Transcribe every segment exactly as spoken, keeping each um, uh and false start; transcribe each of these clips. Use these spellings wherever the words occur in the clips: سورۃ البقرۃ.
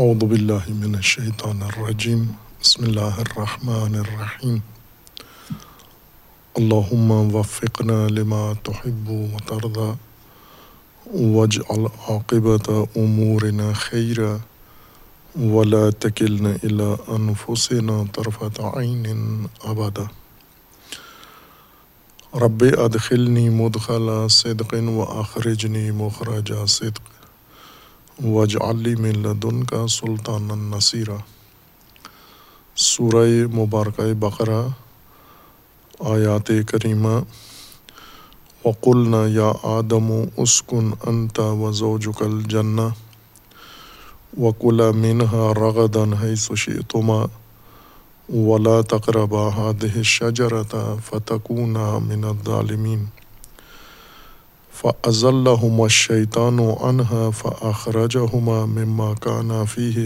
اعوذ باللہ من الشیطان الرجیم، بسم اللہ الرحمن الرحیم۔ اللہم وفقنا لما تحب وترضا واجعل عاقبت امورنا خیرا ولا تکلنا الی انفسنا طرفۃ عین ابدا رب ادخلنی مدخل صدق واخرجنی مخرج صدق واجعل لی من لدنک سلطانا نصیرا۔ سورہ مبارکہ بقرہ، آیات کریمہ وَقُلْنَا یا آدم اسکن انت وزوجک الجنہ وَكُلَا مِنْهَا رَغَدًا حَيْثُ شِئْتُمَا وَلَا تَقْرَبَا هَٰذِهِ الشَّجَرَةَ فَتَكُونَا مِنَ الظَّالِمِينَ فَأَزَلَّهُمَا الشَّيْطَانُ عَنْهَا فَأَخْرَجَهُمَا مِمَّا كَانَا فِيهِ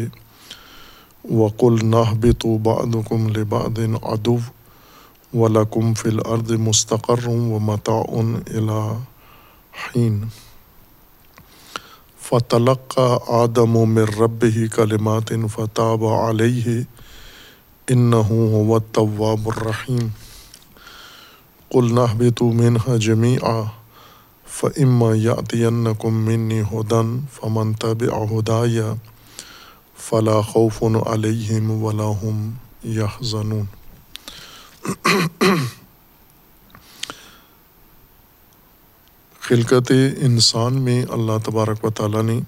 وَقُلْنَا اهْبِطُوا بَعْضُكُمْ لِبَعْضٍ عَدُوٌّ وَلَكُمْ فِي الْأَرْضِ مُسْتَقَرٌّ وَمَتَاعٌ إِلَىٰ حِينٍ۔ فَتَلَقَّىٰ آدَمُ مِن رَّبِّهِ كَلِمَاتٍ فَتَابَ عَلَيْهِ إِنَّهُ هُوَ التَّوَّابُ الرَّحِيمُ۔ قُلْنَا اهْبِطُوا مِنْهَا جَمِيعًا فَإِمَّا يَأْتِيَنَّكُم مِّنِّي هُدًى فَمَن تَبِعَ هُدَايَ فَلَا خَوْفٌ عَلَيْهِمْ وَلَا هُمْ يَحْزَنُونَ۔ خلقت انسان میں اللہ تبارک و تعالیٰ نے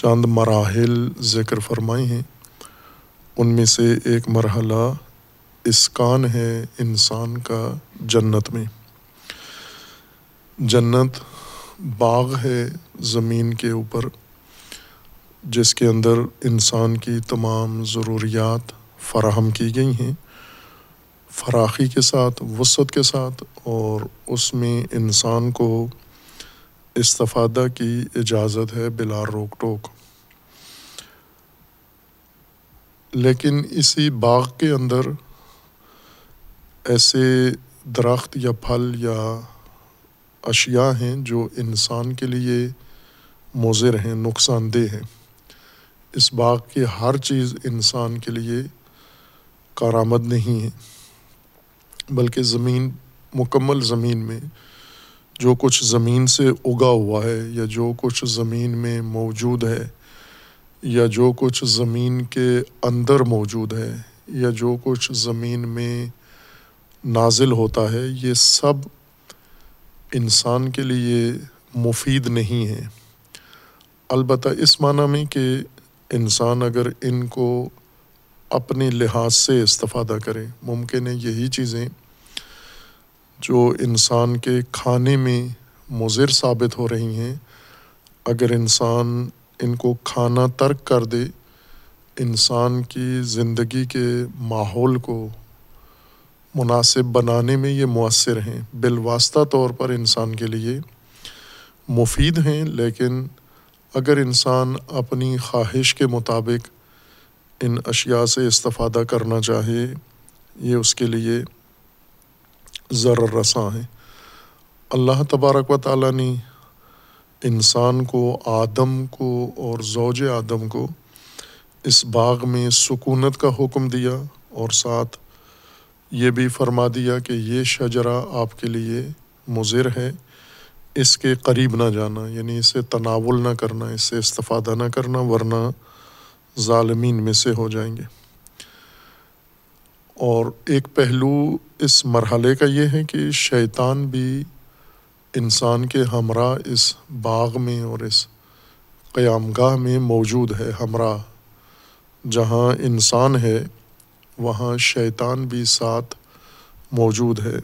چند مراحل ذکر فرمائے ہیں، ان میں سے ایک مرحلہ اسکان ہے انسان کا جنت میں۔ جنت باغ ہے زمین کے اوپر، جس کے اندر انسان کی تمام ضروریات فراہم کی گئی ہیں، فراخی کے ساتھ، وسعت کے ساتھ، اور اس میں انسان کو استفادہ کی اجازت ہے بلا روک ٹوک۔ لیکن اسی باغ کے اندر ایسے درخت یا پھل یا اشیاء ہیں جو انسان کے لیے مضر ہیں، نقصان دہ ہیں۔ اس باغ کی ہر چیز انسان کے لیے کارآمد نہیں ہے، بلکہ زمین، مکمل زمین میں جو کچھ زمین سے اگا ہوا ہے یا جو کچھ زمین میں موجود ہے یا جو کچھ زمین کے اندر موجود ہے یا جو کچھ زمین میں نازل ہوتا ہے، یہ سب انسان کے لیے مفید نہیں ہے۔ البتہ اس معنی میں کہ انسان اگر ان کو اپنے لحاظ سے استفادہ کرے، ممکن ہے یہی چیزیں جو انسان کے کھانے میں مضر ثابت ہو رہی ہیں، اگر انسان ان کو کھانا ترک کر دے، انسان کی زندگی کے ماحول کو مناسب بنانے میں یہ مؤثر ہیں، بالواسطہ طور پر انسان کے لیے مفید ہیں۔ لیکن اگر انسان اپنی خواہش کے مطابق ان اشیاء سے استفادہ کرنا چاہے، یہ اس کے لیے ضرر رساں ہے۔ اللہ تبارک و تعالیٰ نے انسان کو، آدم کو اور زوج آدم کو اس باغ میں سکونت کا حکم دیا، اور ساتھ یہ بھی فرما دیا کہ یہ شجرہ آپ کے لیے مضر ہے، اس کے قریب نہ جانا، یعنی اسے تناول نہ کرنا، اس سے استفادہ نہ کرنا، ورنہ ظالمین میں سے ہو جائیں گے۔ اور ایک پہلو اس مرحلے کا یہ ہے کہ شیطان بھی انسان کے ہمراہ اس باغ میں اور اس قیام گاہ میں موجود ہے۔ ہمراہ جہاں انسان ہے، وہاں شیطان بھی ساتھ موجود ہے۔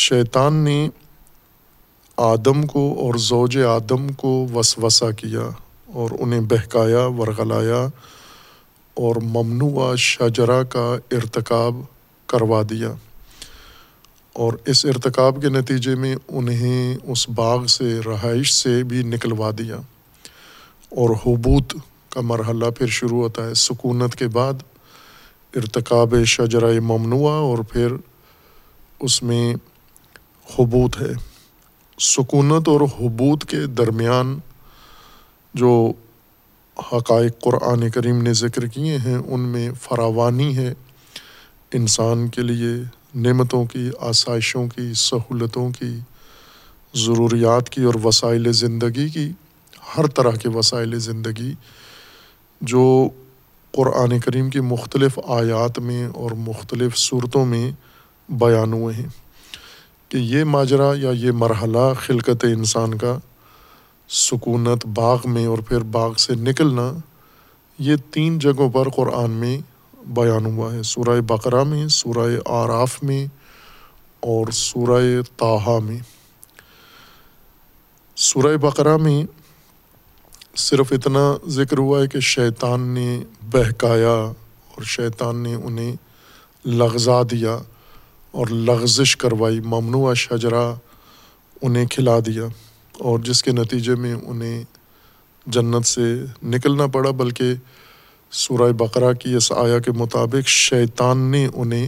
شیطان نے آدم کو اور زوج آدم کو وسوسہ کیا اور انہیں بہکایا، ورغلایا اور ممنوعہ شجرہ کا ارتکاب کروا دیا، اور اس ارتکاب کے نتیجے میں انہیں اس باغ سے، رہائش سے بھی نکلوا دیا، اور حبوط کا مرحلہ پھر شروع ہوتا ہے، سکونت کے بعد ارتکاب شجرہ ممنوعہ اور پھر اس میں حبوط ہے۔ سکونت اور حبوط کے درمیان جو حقائق قرآن کریم نے ذکر کیے ہیں ان میں فراوانی ہے انسان کے لیے، نعمتوں کی، آسائشوں کی، سہولتوں کی، ضروریات کی اور وسائل زندگی کی، ہر طرح کے وسائل زندگی جو قرآن کریم کی مختلف آیات میں اور مختلف صورتوں میں بیان ہوئے ہیں کہ یہ ماجرا یا یہ مرحلہ خلقت انسان کا، سکونت باغ میں اور پھر باغ سے نکلنا، یہ تین جگہوں پر قرآن میں بیان ہوا ہے، سورہ بقرہ میں، سورہ آراف میں اور سورہ طٰہٰ میں۔ سورہ بقرہ میں صرف اتنا ذکر ہوا ہے کہ شیطان نے بہکایا اور شیطان نے انہیں لغزا دیا اور لغزش کروائی، ممنوع شجرہ انہیں کھلا دیا اور جس کے نتیجے میں انہیں جنت سے نکلنا پڑا، بلکہ سورہ بقرہ کی اس آیا کے مطابق شیطان نے انہیں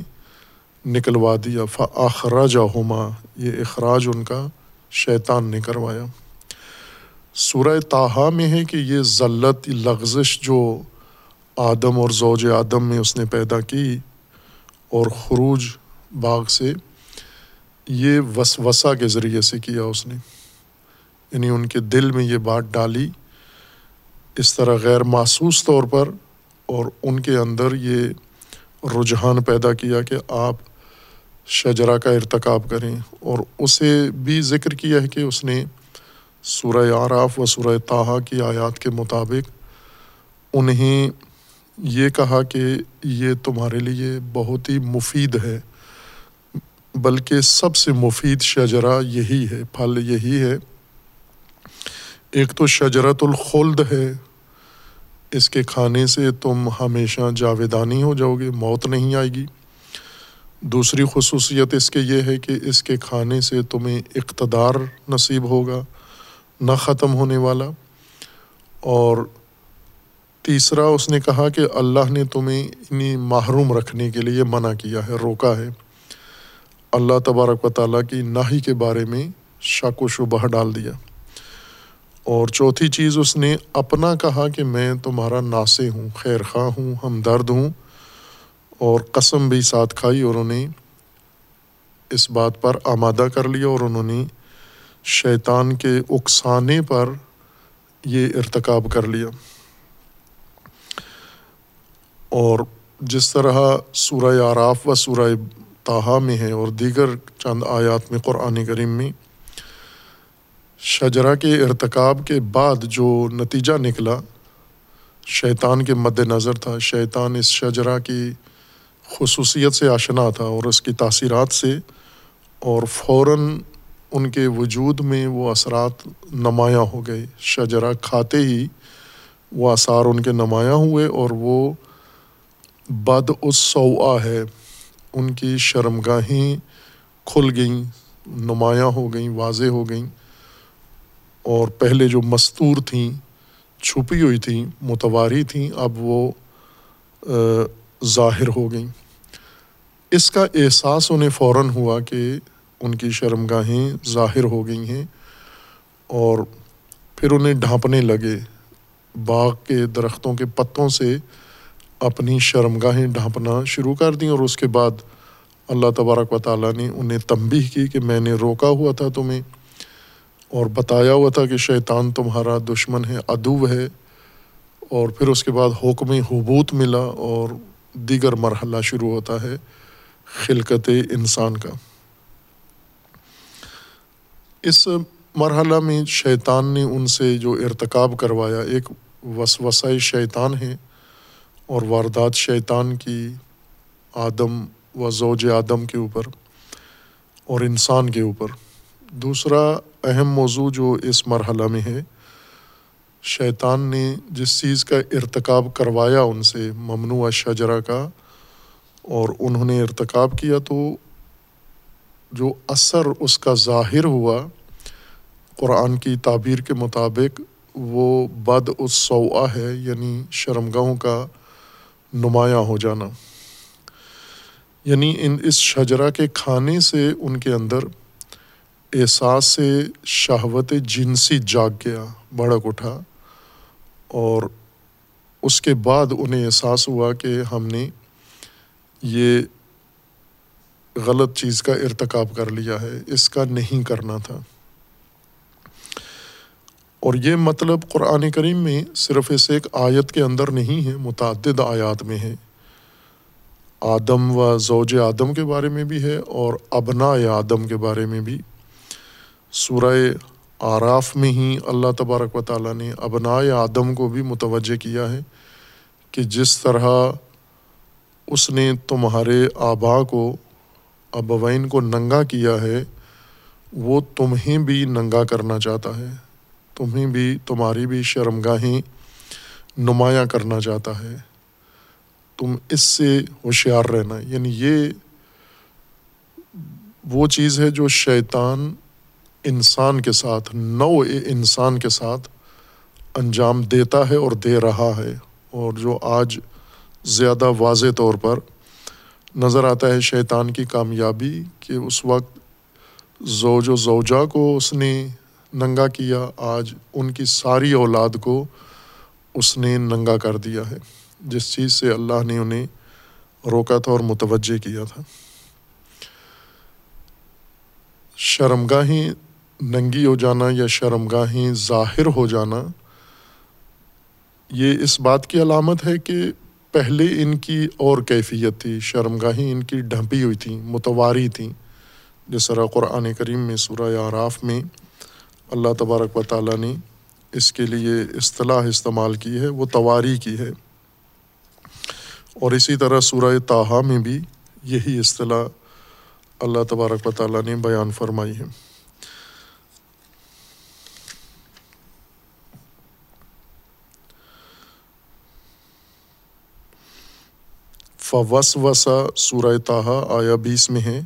نکلوا دیا، فَأَخْرَجَهُمَا، یہ اخراج ان کا شیطان نے کروایا۔ سورہ طٰہٰ میں ہے کہ یہ ذلت، لغزش جو آدم اور زوج آدم میں اس نے پیدا کی اور خروج باغ سے، یہ وسوسہ کے ذریعے سے کیا اس نے، یعنی ان کے دل میں یہ بات ڈالی اس طرح غیر محسوس طور پر، اور ان کے اندر یہ رجحان پیدا کیا کہ آپ شجرہ کا ارتکاب کریں، اور اسے بھی ذکر کیا ہے کہ اس نے سورہ آراف و سورہ طٰہٰ کی آیات کے مطابق انہیں یہ کہا کہ یہ تمہارے لیے بہت ہی مفید ہے، بلکہ سب سے مفید شجرہ یہی ہے، پھل یہی ہے۔ ایک تو شجرۃ الخلد ہے، اس کے کھانے سے تم ہمیشہ جاویدانی ہو جاؤ گے، موت نہیں آئے گی۔ دوسری خصوصیت اس کے یہ ہے کہ اس کے کھانے سے تمہیں اقتدار نصیب ہوگا، نہ ختم ہونے والا۔ اور تیسرا اس نے کہا کہ اللہ نے تمہیں انہیں محروم رکھنے کے لیے منع کیا ہے، روکا ہے، اللہ تبارک و تعالیٰ کی ناہی کے بارے میں شک و شبہ ڈال دیا۔ اور چوتھی چیز اس نے اپنا کہا کہ میں تمہارا ناصح ہوں، خیر خواہ ہوں، ہمدرد ہوں، اور قسم بھی ساتھ کھائی اور انہیں اس بات پر آمادہ کر لیا، اور انہوں نے شیطان کے اکسانے پر یہ ارتکاب کر لیا۔ اور جس طرح سورہ آراف و سورہ طٰہٰ میں ہے اور دیگر چند آیات میں قرآن کریم میں شجرہ کے ارتکاب کے بعد جو نتیجہ نکلا شیطان کے مد نظر تھا، شیطان اس شجرہ کی خصوصیت سے آشنا تھا اور اس کی تاثیرات سے، اور فوراً ان کے وجود میں وہ اثرات نمایاں ہو گئے، شجرہ کھاتے ہی وہ اثار ان کے نمایاں ہوئے، اور وہ بد السوء ہے، ان کی شرمگاہیں کھل گئیں، نمایاں ہو گئیں، واضح ہو گئیں، اور پہلے جو مستور تھیں، چھپی ہوئی تھیں، متواری تھیں، اب وہ ظاہر ہو گئیں۔ اس کا احساس انہیں فوراً ہوا کہ ان کی شرمگاہیں ظاہر ہو گئی ہیں، اور پھر انہیں ڈھانپنے لگے، باغ کے درختوں کے پتوں سے اپنی شرمگاہیں ڈھانپنا شروع کر دیں، اور اس کے بعد اللہ تبارک و تعالیٰ نے انہیں تنبیہ کی کہ میں نے روکا ہوا تھا تمہیں اور بتایا ہوا تھا کہ شیطان تمہارا دشمن ہے، عدو ہے، اور پھر اس کے بعد حکم حبوط ملا اور دیگر مرحلہ شروع ہوتا ہے خلقت انسان کا۔ اس مرحلہ میں شیطان نے ان سے جو ارتکاب کروایا، ایک وسوسہ شیطان ہے اور واردات شیطان کی آدم و زوج آدم کے اوپر اور انسان کے اوپر۔ دوسرا اہم موضوع جو اس مرحلہ میں ہے، شیطان نے جس چیز کا ارتکاب کروایا ان سے، ممنوع شجرہ کا، اور انہوں نے ارتکاب کیا تو جو اثر اس کا ظاہر ہوا قرآن کی تعبیر کے مطابق وہ بد السوء ہے، یعنی شرمگاہوں کا نمایاں ہو جانا، یعنی ان اس شجرہ کے کھانے سے ان کے اندر احساس سے شہوت جنسی جاگ گیا، بھڑک اٹھا، اور اس کے بعد انہیں احساس ہوا کہ ہم نے یہ غلط چیز کا ارتکاب کر لیا ہے، اس کا نہیں کرنا تھا۔ اور یہ مطلب قرآن کریم میں صرف اس ایک آیت کے اندر نہیں ہے، متعدد آیات میں ہے۔ آدم و زوج آدم کے بارے میں بھی ہے اور ابناء آدم کے بارے میں بھی۔ سورہ آراف میں ہی اللہ تبارک و تعالیٰ نے ابناء آدم کو بھی متوجہ کیا ہے کہ جس طرح اس نے تمہارے آبا کو، ابوین کو ننگا کیا ہے، وہ تمہیں بھی ننگا کرنا چاہتا ہے، تمہیں بھی، تمہاری بھی شرمگاہیں نمایاں کرنا چاہتا ہے، تم اس سے ہوشیار رہنا۔ یعنی یہ وہ چیز ہے جو شیطان انسان کے ساتھ، نوع انسان کے ساتھ انجام دیتا ہے اور دے رہا ہے، اور جو آج زیادہ واضح طور پر نظر آتا ہے شیطان کی کامیابی کہ اس وقت زوج و زوجہ کو اس نے ننگا کیا، آج ان کی ساری اولاد کو اس نے ننگا کر دیا ہے، جس چیز سے اللہ نے انہیں روکا تھا اور متوجہ کیا تھا۔ شرمگاہیں ننگی ہو جانا یا شرمگاہیں ظاہر ہو جانا، یہ اس بات کی علامت ہے کہ پہلے ان کی اور کیفیت تھی، شرمگاہیں ان کی ڈھانپی ہوئی تھیں، متواری تھیں، جس طرح قرآن کریم میں سورہ اعراف میں اللہ تبارک و تعالیٰ نے اس کے لیے اصطلاح استعمال کی ہے، وہ تواری کی ہے۔ اور اسی طرح سورہ طٰہٰ میں بھی یہی اصطلاح اللہ تبارک و تعالیٰ نے بیان فرمائی ہے۔ فوسوسا سورہ طٰہٰ آیا بیس میں ہے،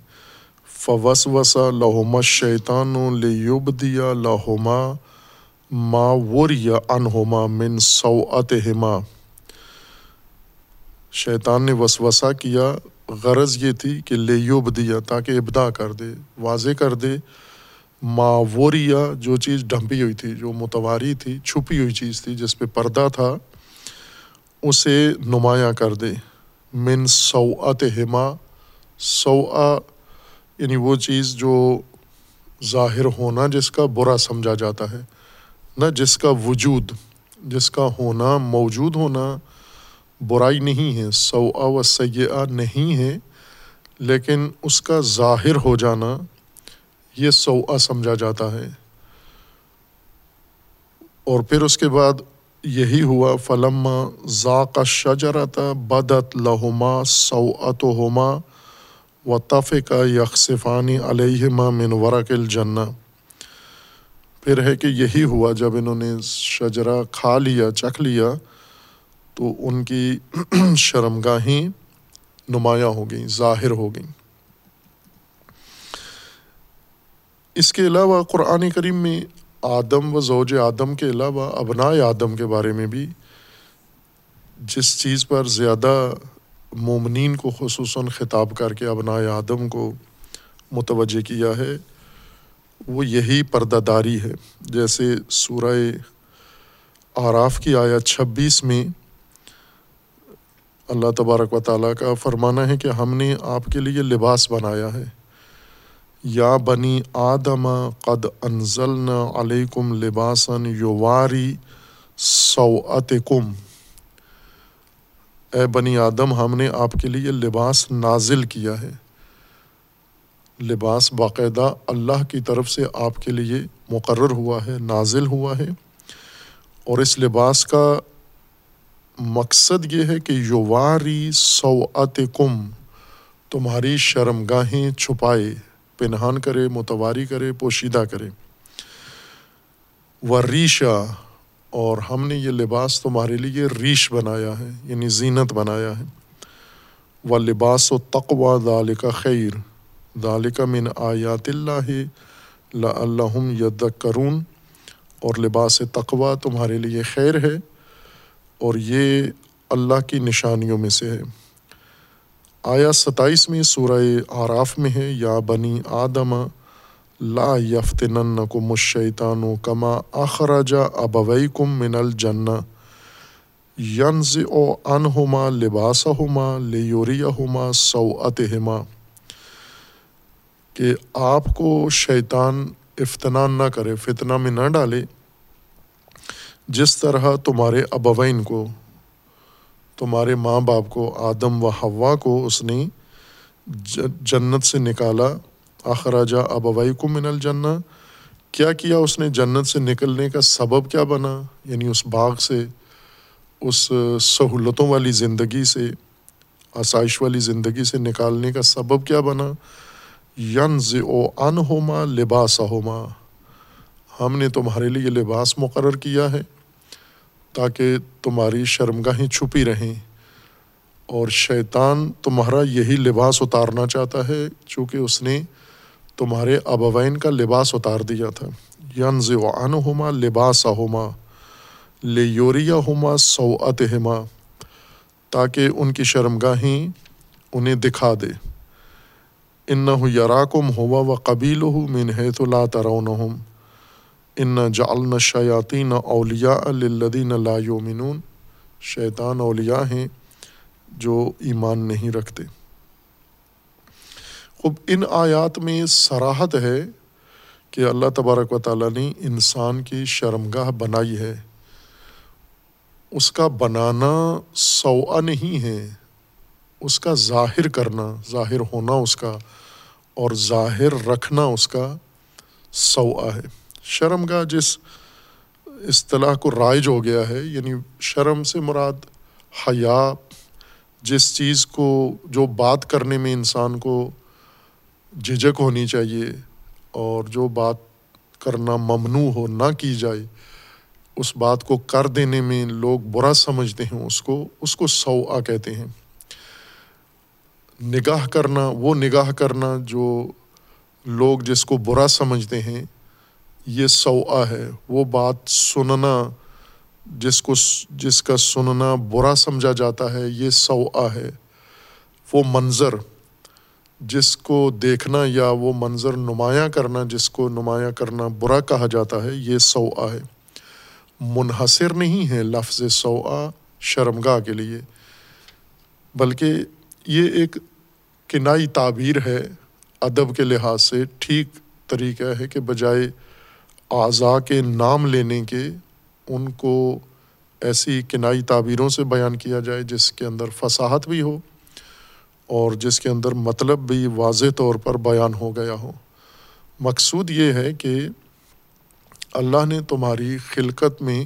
فوسوس لہما الشیطان لیبدی لہما ما وری عنہما من سوءتہما۔ شیطان نے وسوسہ کیا، غرض یہ تھی کہ لیبدی، تاکہ ابدا کر دے، واضح کر دے، ما وری، جو چیز ڈھمپی ہوئی تھی، جو متواری تھی، چھپی ہوئی چیز تھی، جس پہ پردہ تھا، اسے نمایاں کر دے۔ من سوءتہما، سوء یعنی وہ چیز جو ظاہر ہونا جس کا برا سمجھا جاتا ہے، نہ جس کا وجود، جس کا ہونا، موجود ہونا برائی نہیں ہے، سوء و سیئہ نہیں ہے، لیکن اس کا ظاہر ہو جانا یہ سوء سمجھا جاتا ہے۔ اور پھر اس کے بعد یہی ہوا، فلما ذاق الشجرۃ بدت لہما سوءتہما وَطَفِقَ يَخْصِفَانِ عَلَيْهِمَا مِنْ وَرَقِ الْجَنَّةِ۔ پھر ہے کہ یہی ہوا، جب انہوں نے شجرہ کھا لیا، چکھ لیا، تو ان کی شرمگاہیں نمایاں ہو گئیں، ظاہر ہو گئیں۔ اس کے علاوہ قرآن کریم میں آدم و زوج آدم کے علاوہ ابناء آدم کے بارے میں بھی جس چیز پر زیادہ مومنین کو خصوصاً خطاب کر کے ابناء آدم کو متوجہ کیا ہے، وہ یہی پردہ داری ہے۔ جیسے سورہ اعراف کی آیت چھبیس میں اللہ تبارک و تعالیٰ کا فرمانا ہے کہ ہم نے آپ کے لیے لباس بنایا ہے، یا بنی آدم قد انزلنا علیکم لباسا یواری سوءتکم۔ اے بنی آدم، ہم نے آپ کے لیے لباس نازل کیا ہے، لباس باقاعدہ اللہ کی طرف سے آپ کے لیے مقرر ہوا ہے، نازل ہوا ہے، اور اس لباس کا مقصد یہ ہے کہ یواری سوءتکم، تمہاری شرمگاہیں چھپائے، پنہان کرے، متواری کرے، پوشیدہ کرے، وریشا، اور ہم نے یہ لباس تمہارے لیے ریش بنایا ہے، یعنی زینت بنایا ہے، وَلِبَاسُ التَّقْوَى ذَلِكَ خَيْرٌ ذَلِكَ مِنْ آیَاتِ اللَّهِ لَعَلَّهُمْ يَذَّكَّرُونَ، اور لباس تقوی تمہارے لیے خیر ہے، اور یہ اللہ کی نشانیوں میں سے ہے۔ آیا ستائیس میں سورہ اعراف میں ہے، یا بنی آدم لا یفتننکم الشیطان کما اخرج ابویکم من الجنہ، ينزع عنهما لباسهما ليريهما سوءتهما، کہ آپ کو شیطان افتنان نہ کرے، فتنہ میں نہ ڈالے، جس طرح تمہارے ابوین کو، تمہارے ماں باپ کو، آدم و حوا کو اس نے جنت سے نکالا۔ اخراجہ ابویکم من الجنہ، کیا کیا اس نے؟ جنت سے نکلنے کا سبب کیا بنا؟ یعنی اس باغ سے، اس سہولتوں والی زندگی سے، آسائش والی زندگی سے نکالنے کا سبب کیا بنا؟ ینزع عنہما لباسہما، ہم نے تمہارے لیے لباس مقرر کیا ہے تاکہ تمہاری شرمگاہیں چھپی رہیں، اور شیطان تمہارا یہی لباس اتارنا چاہتا ہے چونکہ اس نے تمہارے ابوین کا لباس اتار دیا تھا۔ ینزع عنہما لباسہما لیریہما سوءتہما، تاکہ ان کی شرمگاہیں انہیں دکھا دے۔ انہ یراکم ہوا وقبیلہ من حیث لا ترونہم انا جعلنا الشیاطین اولیاء للذین لا یؤمنون، شیطان اولیاء ہیں جو ایمان نہیں رکھتے۔ خوب، ان آیات میں صراحت ہے کہ اللہ تبارک و تعالیٰ نے انسان کی شرمگاہ بنائی ہے۔ اس کا بنانا سوء نہیں ہے، اس کا ظاہر کرنا، ظاہر ہونا اس کا اور ظاہر رکھنا اس کا سوء ہے۔ شرم گاہ جس اصطلاح کو رائج ہو گیا ہے، یعنی شرم سے مراد حیا، جس چیز کو، جو بات کرنے میں انسان کو جھجک ہونی چاہیے اور جو بات کرنا ممنوع ہو، نہ کی جائے، اس بات کو کر دینے میں لوگ برا سمجھتے ہیں، اس کو اس کو سوء کہتے ہیں۔ نگاہ کرنا، وہ نگاہ کرنا جو لوگ جس کو برا سمجھتے ہیں، یہ سوء ہے۔ وہ بات سننا جس کو جس کا سننا برا سمجھا جاتا ہے، یہ سوء ہے۔ وہ منظر جس کو دیکھنا یا وہ منظر نمایاں کرنا جس کو نمایاں کرنا برا کہا جاتا ہے، یہ سوء ہے۔ منحصر نہیں ہے لفظ سوء شرمگاہ کے لیے، بلکہ یہ ایک کنائی تعبیر ہے، ادب کے لحاظ سے ٹھیک طریقہ ہے کہ بجائے اعضاء کے نام لینے کے ان کو ایسی کنائی تعبیروں سے بیان کیا جائے جس کے اندر فصاحت بھی ہو اور جس کے اندر مطلب بھی واضح طور پر بیان ہو گیا ہو۔ مقصود یہ ہے کہ اللہ نے تمہاری خلقت میں،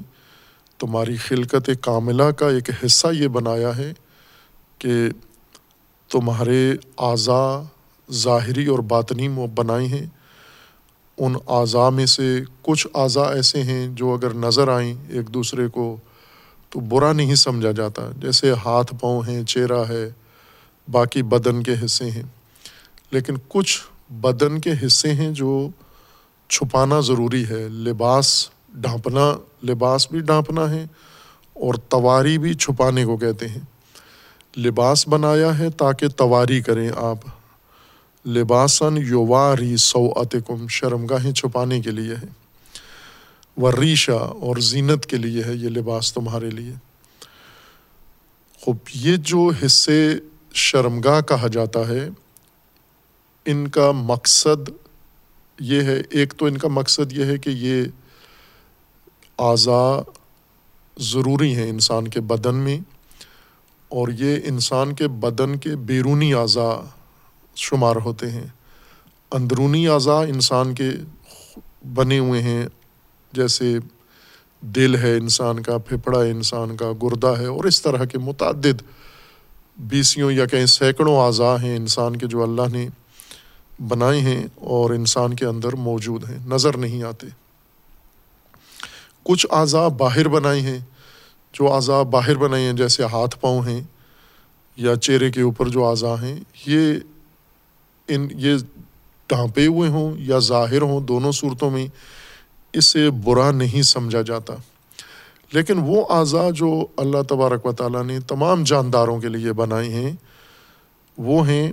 تمہاری خلقت کاملہ کا ایک حصہ یہ بنایا ہے کہ تمہارے اعضاء ظاہری اور باطنی وہ بنائے ہیں۔ ان اعضاء میں سے کچھ اعضاء ایسے ہیں جو اگر نظر آئیں ایک دوسرے کو تو برا نہیں سمجھا جاتا، جیسے ہاتھ پاؤں ہیں، چہرہ ہے، باقی بدن کے حصے ہیں۔ لیکن کچھ بدن کے حصے ہیں جو چھپانا ضروری ہے، لباس ڈھانپنا، لباس بھی ڈھانپنا ہے اور تواری بھی چھپانے کو کہتے ہیں۔ لباس بنایا ہے تاکہ تواری کریں آپ، لباسن یواری سوءتکم، شرمگاہیں چھپانے کے لیے ہے، وریشہ اور زینت کے لیے ہے یہ لباس تمہارے لیے۔ خوب، یہ جو حصے شرمگاہ کہا جاتا ہے، ان کا مقصد یہ ہے، ایک تو ان کا مقصد یہ ہے کہ یہ اعضاء ضروری ہیں انسان کے بدن میں، اور یہ انسان کے بدن کے بیرونی اعضاء شمار ہوتے ہیں۔ اندرونی اعضاء انسان کے بنے ہوئے ہیں، جیسے دل ہے انسان کا، پھپھڑا ہے انسان کا، گردہ ہے، اور اس طرح کے متعدد بیسیوں یا کہیں سینکڑوں اعضاء ہیں انسان کے جو اللہ نے بنائے ہیں اور انسان کے اندر موجود ہیں، نظر نہیں آتے۔ کچھ اعضاء باہر بنائے ہیں، جو اعضاء باہر بنائے ہیں جیسے ہاتھ پاؤں ہیں یا چہرے کے اوپر جو اعضاء ہیں، یہ ان یہ ڈھانپے ہوئے ہوں یا ظاہر ہوں، دونوں صورتوں میں اسے برا نہیں سمجھا جاتا۔ لیکن وہ اعضاء جو اللہ تبارک و تعالیٰ نے تمام جانداروں کے لیے بنائے ہیں، وہ ہیں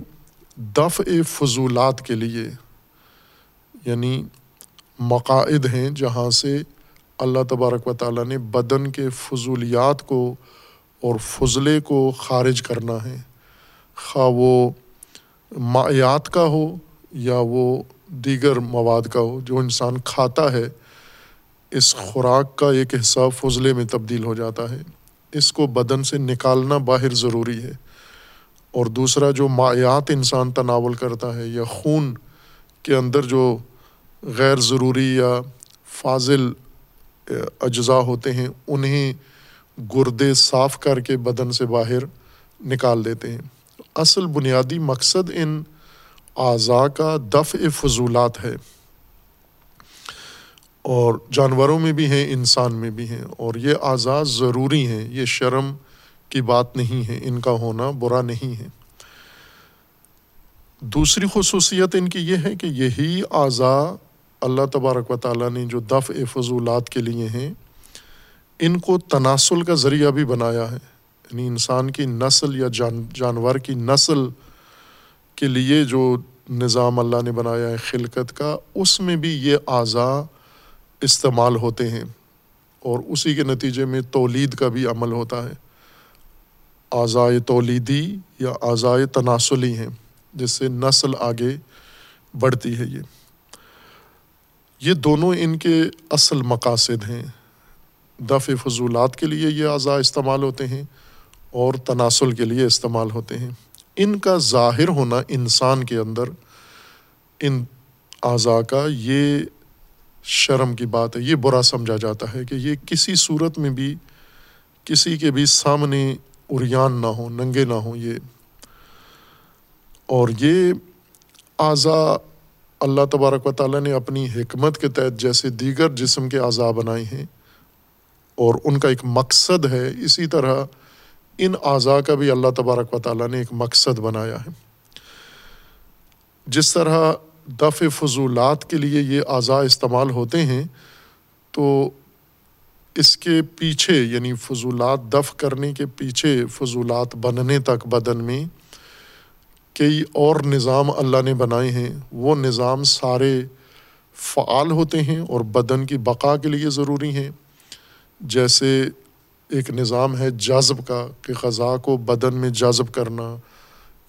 دفع فضولات کے لیے، یعنی مقاعد ہیں جہاں سے اللہ تبارک و تعالیٰ نے بدن کے فضولیات کو اور فضلے کو خارج کرنا ہے، خواہ وہ مائعات کا ہو یا وہ دیگر مواد کا ہو، جو انسان کھاتا ہے اس خوراک کا ایک حصہ فضلے میں تبدیل ہو جاتا ہے، اس کو بدن سے نکالنا باہر ضروری ہے۔ اور دوسرا جو مائعات انسان تناول کرتا ہے یا خون کے اندر جو غیر ضروری یا فاضل اجزاء ہوتے ہیں انہیں گردے صاف کر کے بدن سے باہر نکال دیتے ہیں۔ اصل بنیادی مقصد ان اعضاء کا دفع فضولات ہے، اور جانوروں میں بھی ہیں انسان میں بھی ہیں، اور یہ اعضاء ضروری ہیں، یہ شرم کی بات نہیں ہے، ان کا ہونا برا نہیں ہے۔ دوسری خصوصیت ان کی یہ ہے کہ یہی اعضاء اللہ تبارک و تعالیٰ نے جو دفع فضولات کے لیے ہیں ان کو تناسل کا ذریعہ بھی بنایا ہے، یعنی انسان کی نسل یا جان جانور کی نسل کے لیے جو نظام اللہ نے بنایا ہے خلقت کا، اس میں بھی یہ اعضاء استعمال ہوتے ہیں، اور اسی کے نتیجے میں تولید کا بھی عمل ہوتا ہے۔ اعضاء تولیدی یا اعضاء تناسلی ہیں، جس سے نسل آگے بڑھتی ہے۔ یہ یہ دونوں ان کے اصل مقاصد ہیں، دفع فضولات کے لیے یہ اعضاء استعمال ہوتے ہیں اور تناسل کے لیے استعمال ہوتے ہیں۔ ان کا ظاہر ہونا انسان کے اندر، ان اعضاء کا، یہ شرم کی بات ہے، یہ برا سمجھا جاتا ہے کہ یہ کسی صورت میں بھی کسی کے بھی سامنے عریان نہ ہوں، ننگے نہ ہوں یہ۔ اور یہ اعضاء اللہ تبارک و تعالیٰ نے اپنی حکمت کے تحت جیسے دیگر جسم کے اعضاء بنائے ہیں اور ان کا ایک مقصد ہے، اسی طرح ان اعضاء کا بھی اللہ تبارک و تعالیٰ نے ایک مقصد بنایا ہے۔ جس طرح دفع فضولات کے لیے یہ اعضاء استعمال ہوتے ہیں، تو اس کے پیچھے، یعنی فضولات دفع کرنے کے پیچھے فضولات بننے تک بدن میں کئی اور نظام اللہ نے بنائے ہیں، وہ نظام سارے فعال ہوتے ہیں اور بدن کی بقا کے لیے ضروری ہیں۔ جیسے ایک نظام ہے جذب کا، کہ غذا کو بدن میں جذب کرنا،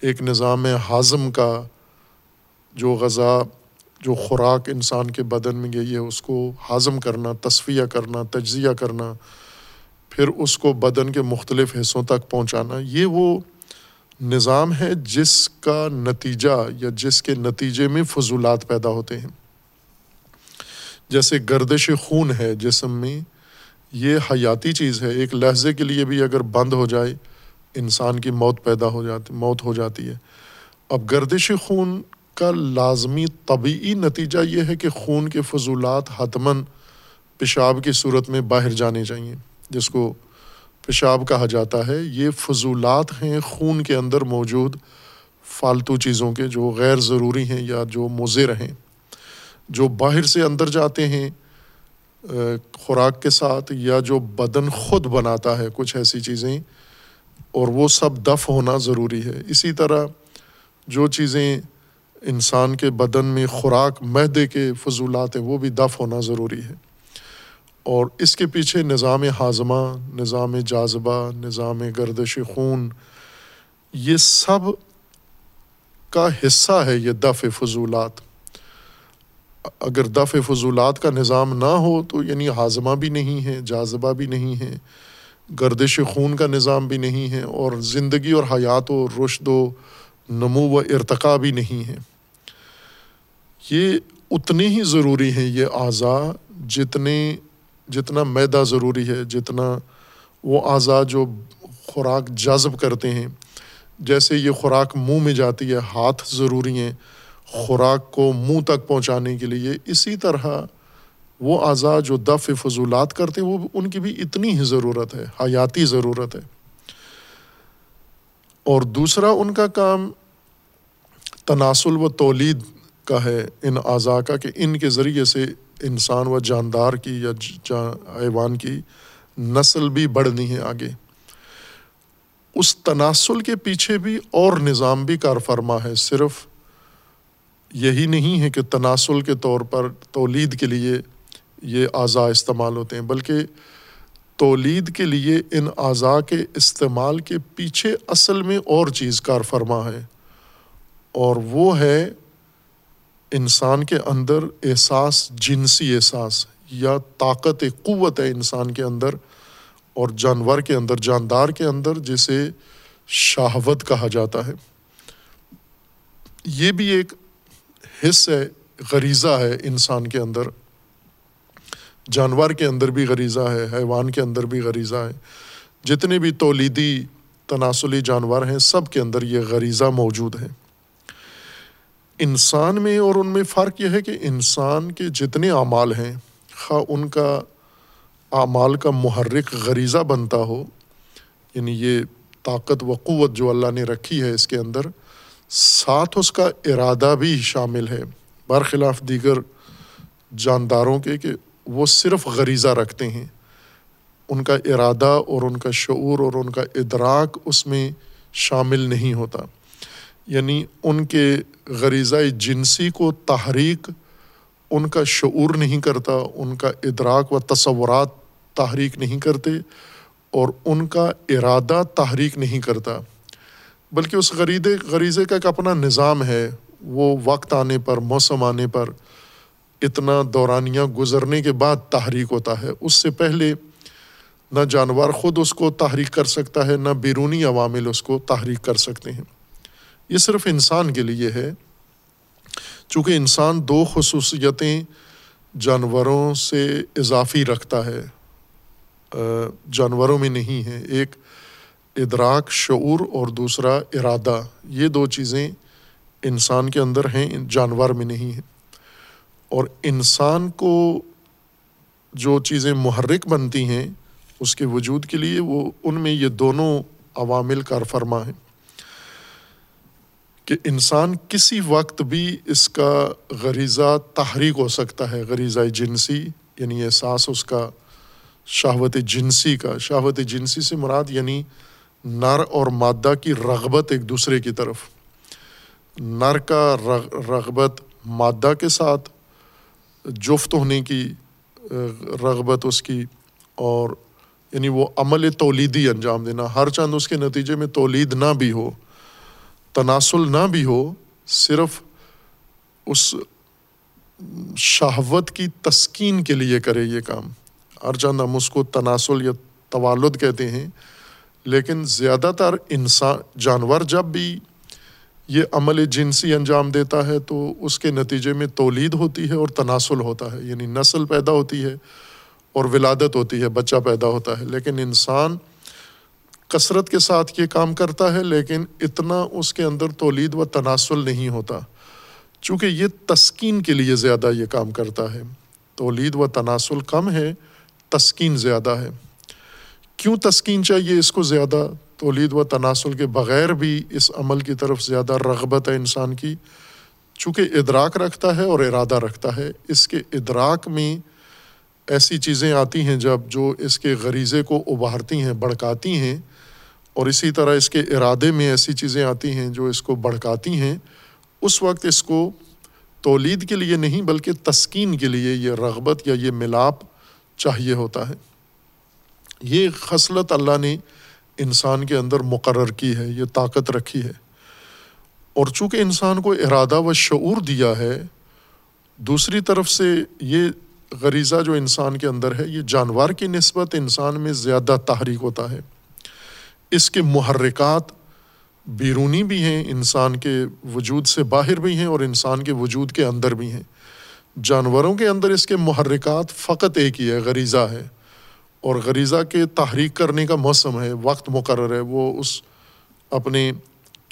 ایک نظام ہے ہاضم کا، جو غذا، جو خوراک انسان کے بدن میں گئی ہے اس کو ہاضم کرنا، تصفیہ کرنا، تجزیہ کرنا، پھر اس کو بدن کے مختلف حصوں تک پہنچانا، یہ وہ نظام ہے جس کا نتیجہ یا جس کے نتیجے میں فضولات پیدا ہوتے ہیں۔ جیسے گردش خون ہے جسم میں، یہ حیاتی چیز ہے، ایک لحظے کے لیے بھی اگر بند ہو جائے انسان کی موت پیدا ہو جاتی موت ہو جاتی ہے۔ اب گردش خون کا لازمی طبیعی نتیجہ یہ ہے کہ خون کے فضولات حتماً پیشاب کی صورت میں باہر جانے چاہیے، جس کو پیشاب کہا جاتا ہے۔ یہ فضولات ہیں خون کے اندر موجود فالتو چیزوں کے، جو غیر ضروری ہیں یا جو مضر ہیں، جو باہر سے اندر جاتے ہیں خوراک کے ساتھ، یا جو بدن خود بناتا ہے کچھ ایسی چیزیں، اور وہ سب دفع ہونا ضروری ہے۔ اسی طرح جو چیزیں انسان کے بدن میں خوراک معدے کے فضولات ہیں، وہ بھی دفع ہونا ضروری ہے۔ اور اس کے پیچھے نظام ہاضمہ، نظام جاذبہ، نظام گردش خون، یہ سب کا حصہ ہے یہ دفع فضولات۔ اگر دفع فضولات کا نظام نہ ہو تو یعنی ہاضمہ بھی نہیں ہے، جاذبہ بھی نہیں ہے، گردش خون کا نظام بھی نہیں ہے، اور زندگی اور حیات و رشد و نمو و ارتقاء بھی نہیں ہے۔ یہ اتنے ہی ضروری ہیں یہ اعضاء جتنے جتنا معدہ ضروری ہے، جتنا وہ اعضاء جو خوراک جذب کرتے ہیں۔ جیسے یہ خوراک منہ میں جاتی ہے، ہاتھ ضروری ہیں خوراک کو منہ تک پہنچانے کے لیے، اسی طرح وہ اعضاء جو دفع فضولات کرتے ہیں، وہ ان کی بھی اتنی ہی ضرورت ہے، حیاتی ضرورت ہے۔ اور دوسرا ان کا کام تناسل و تولید کا ہے ان اعضاء کا، کہ ان کے ذریعے سے انسان و جاندار کی یا حیوان کی نسل بھی بڑھنی ہے آگے۔ اس تناسل کے پیچھے بھی اور نظام بھی کار فرما ہے، صرف یہی نہیں ہے کہ تناسل کے طور پر تولید کے لیے یہ اعضاء استعمال ہوتے ہیں، بلکہ تولید کے لیے ان اعضاء کے استعمال کے پیچھے اصل میں اور چیز کار فرما ہے، اور وہ ہے انسان کے اندر احساس، جنسی احساس یا طاقت قوت ہے انسان کے اندر اور جانور کے اندر، جاندار کے اندر، جسے شہوت کہا جاتا ہے۔ یہ بھی ایک حصہ ہے، غریزہ ہے انسان کے اندر، جانور کے اندر بھی غریزہ ہے، حیوان کے اندر بھی غریزہ ہے، جتنے بھی تولیدی تناسلی جانور ہیں سب کے اندر یہ غریزہ موجود ہے۔ انسان میں اور ان میں فرق یہ ہے کہ انسان کے جتنے اعمال ہیں، خواہ ان کا اعمال کا محرک غریزہ بنتا ہو، یعنی یہ طاقت و قوت جو اللہ نے رکھی ہے اس کے اندر، ساتھ اس کا ارادہ بھی شامل ہے، برخلاف دیگر جانداروں کے کہ وہ صرف غریزہ رکھتے ہیں، ان کا ارادہ اور ان کا شعور اور ان کا ادراک اس میں شامل نہیں ہوتا۔ یعنی ان کے غریزہ جنسی کو تحریک ان کا شعور نہیں کرتا، ان کا ادراک و تصورات تحریک نہیں کرتے، اور ان کا ارادہ تحریک نہیں کرتا، بلکہ اس غریزے غریزے کا ایک اپنا نظام ہے۔ وہ وقت آنے پر، موسم آنے پر، اتنا دورانیہ گزرنے کے بعد تحریک ہوتا ہے، اس سے پہلے نہ جانور خود اس کو تحریک کر سکتا ہے، نہ بیرونی عوامل اس کو تحریک کر سکتے ہیں۔ یہ صرف انسان کے لیے ہے، چونکہ انسان دو خصوصیتیں جانوروں سے اضافی رکھتا ہے، جانوروں میں نہیں ہے، ایک ادراک شعور اور دوسرا ارادہ، یہ دو چیزیں انسان کے اندر ہیں، جانور میں نہیں ہیں۔ اور انسان کو جو چیزیں محرک بنتی ہیں اس کے وجود کے لیے، وہ ان میں یہ دونوں عوامل کار فرما ہیں کہ انسان کسی وقت بھی اس کا غریزہ تحریک ہو سکتا ہے، غریزہ جنسی، یعنی احساس اس کا، شہوت جنسی کا۔ شہوت جنسی سے مراد یعنی نر اور مادہ کی رغبت ایک دوسرے کی طرف، نر کا رغبت مادہ کے ساتھ جفت ہونے کی رغبت اس کی، اور یعنی وہ عمل تولیدی انجام دینا، ہر چند اس کے نتیجے میں تولید نہ بھی ہو، تناسل نہ بھی ہو، صرف اس شہوت کی تسکین کے لیے کرے یہ کام۔ ہر چند ہم اس کو تناسل یا توالد کہتے ہیں، لیکن زیادہ تر انسان، جانور جب بھی یہ عمل جنسی انجام دیتا ہے تو اس کے نتیجے میں تولید ہوتی ہے اور تناسل ہوتا ہے، یعنی نسل پیدا ہوتی ہے اور ولادت ہوتی ہے، بچہ پیدا ہوتا ہے۔ لیکن انسان کثرت کے ساتھ یہ کام کرتا ہے، لیکن اتنا اس کے اندر تولید و تناسل نہیں ہوتا، چونکہ یہ تسکین کے لیے زیادہ یہ کام کرتا ہے، تولید و تناسل کم ہے، تسکین زیادہ ہے۔ کیوں تسکین چاہیے اس کو زیادہ؟ تولید و تناسل کے بغیر بھی اس عمل کی طرف زیادہ رغبت ہے انسان کی، چونکہ ادراک رکھتا ہے اور ارادہ رکھتا ہے۔ اس کے ادراک میں ایسی چیزیں آتی ہیں جب جو اس کے غریزے کو ابھارتی ہیں، بھڑکاتی ہیں، اور اسی طرح اس کے ارادے میں ایسی چیزیں آتی ہیں جو اس کو بھڑکاتی ہیں۔ اس وقت اس کو تولید کے لیے نہیں بلکہ تسکین کے لیے یہ رغبت یا یہ ملاپ چاہیے ہوتا ہے۔ یہ خصلت اللہ نے انسان کے اندر مقرر کی ہے، یہ طاقت رکھی ہے، اور چونکہ انسان کو ارادہ و شعور دیا ہے، دوسری طرف سے یہ غریزہ جو انسان کے اندر ہے یہ جانور کی نسبت انسان میں زیادہ تحریک ہوتا ہے۔ اس کے محرکات بیرونی بھی ہیں، انسان کے وجود سے باہر بھی ہیں، اور انسان کے وجود کے اندر بھی ہیں۔ جانوروں کے اندر اس کے محرکات فقط ایک ہی ہے، غریزہ ہے، اور غریزہ کے تحریک کرنے کا موسم ہے، وقت مقرر ہے، وہ اس اپنے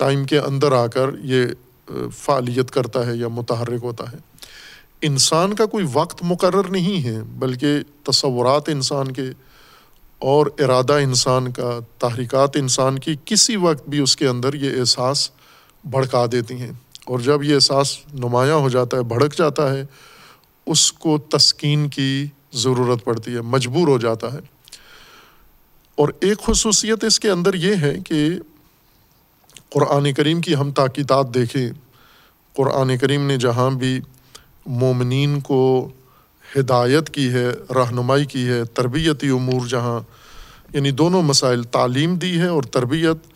ٹائم کے اندر آ کر یہ فعالیت کرتا ہے یا متحرک ہوتا ہے۔ انسان کا کوئی وقت مقرر نہیں ہے، بلکہ تصورات انسان کے اور ارادہ انسان کا، تحریکات انسان کی کسی وقت بھی اس کے اندر یہ احساس بھڑکا دیتی ہیں، اور جب یہ احساس نمایاں ہو جاتا ہے، بھڑک جاتا ہے، اس کو تسکین کی ضرورت پڑتی ہے، مجبور ہو جاتا ہے۔ اور ایک خصوصیت اس کے اندر یہ ہے کہ قرآن کریم کی ہم تاکیدات دیکھیں، قرآن کریم نے جہاں بھی مومنین کو ہدایت کی ہے، رہنمائی کی ہے، تربیتی امور جہاں، یعنی دونوں مسائل، تعلیم دی ہے اور تربیت،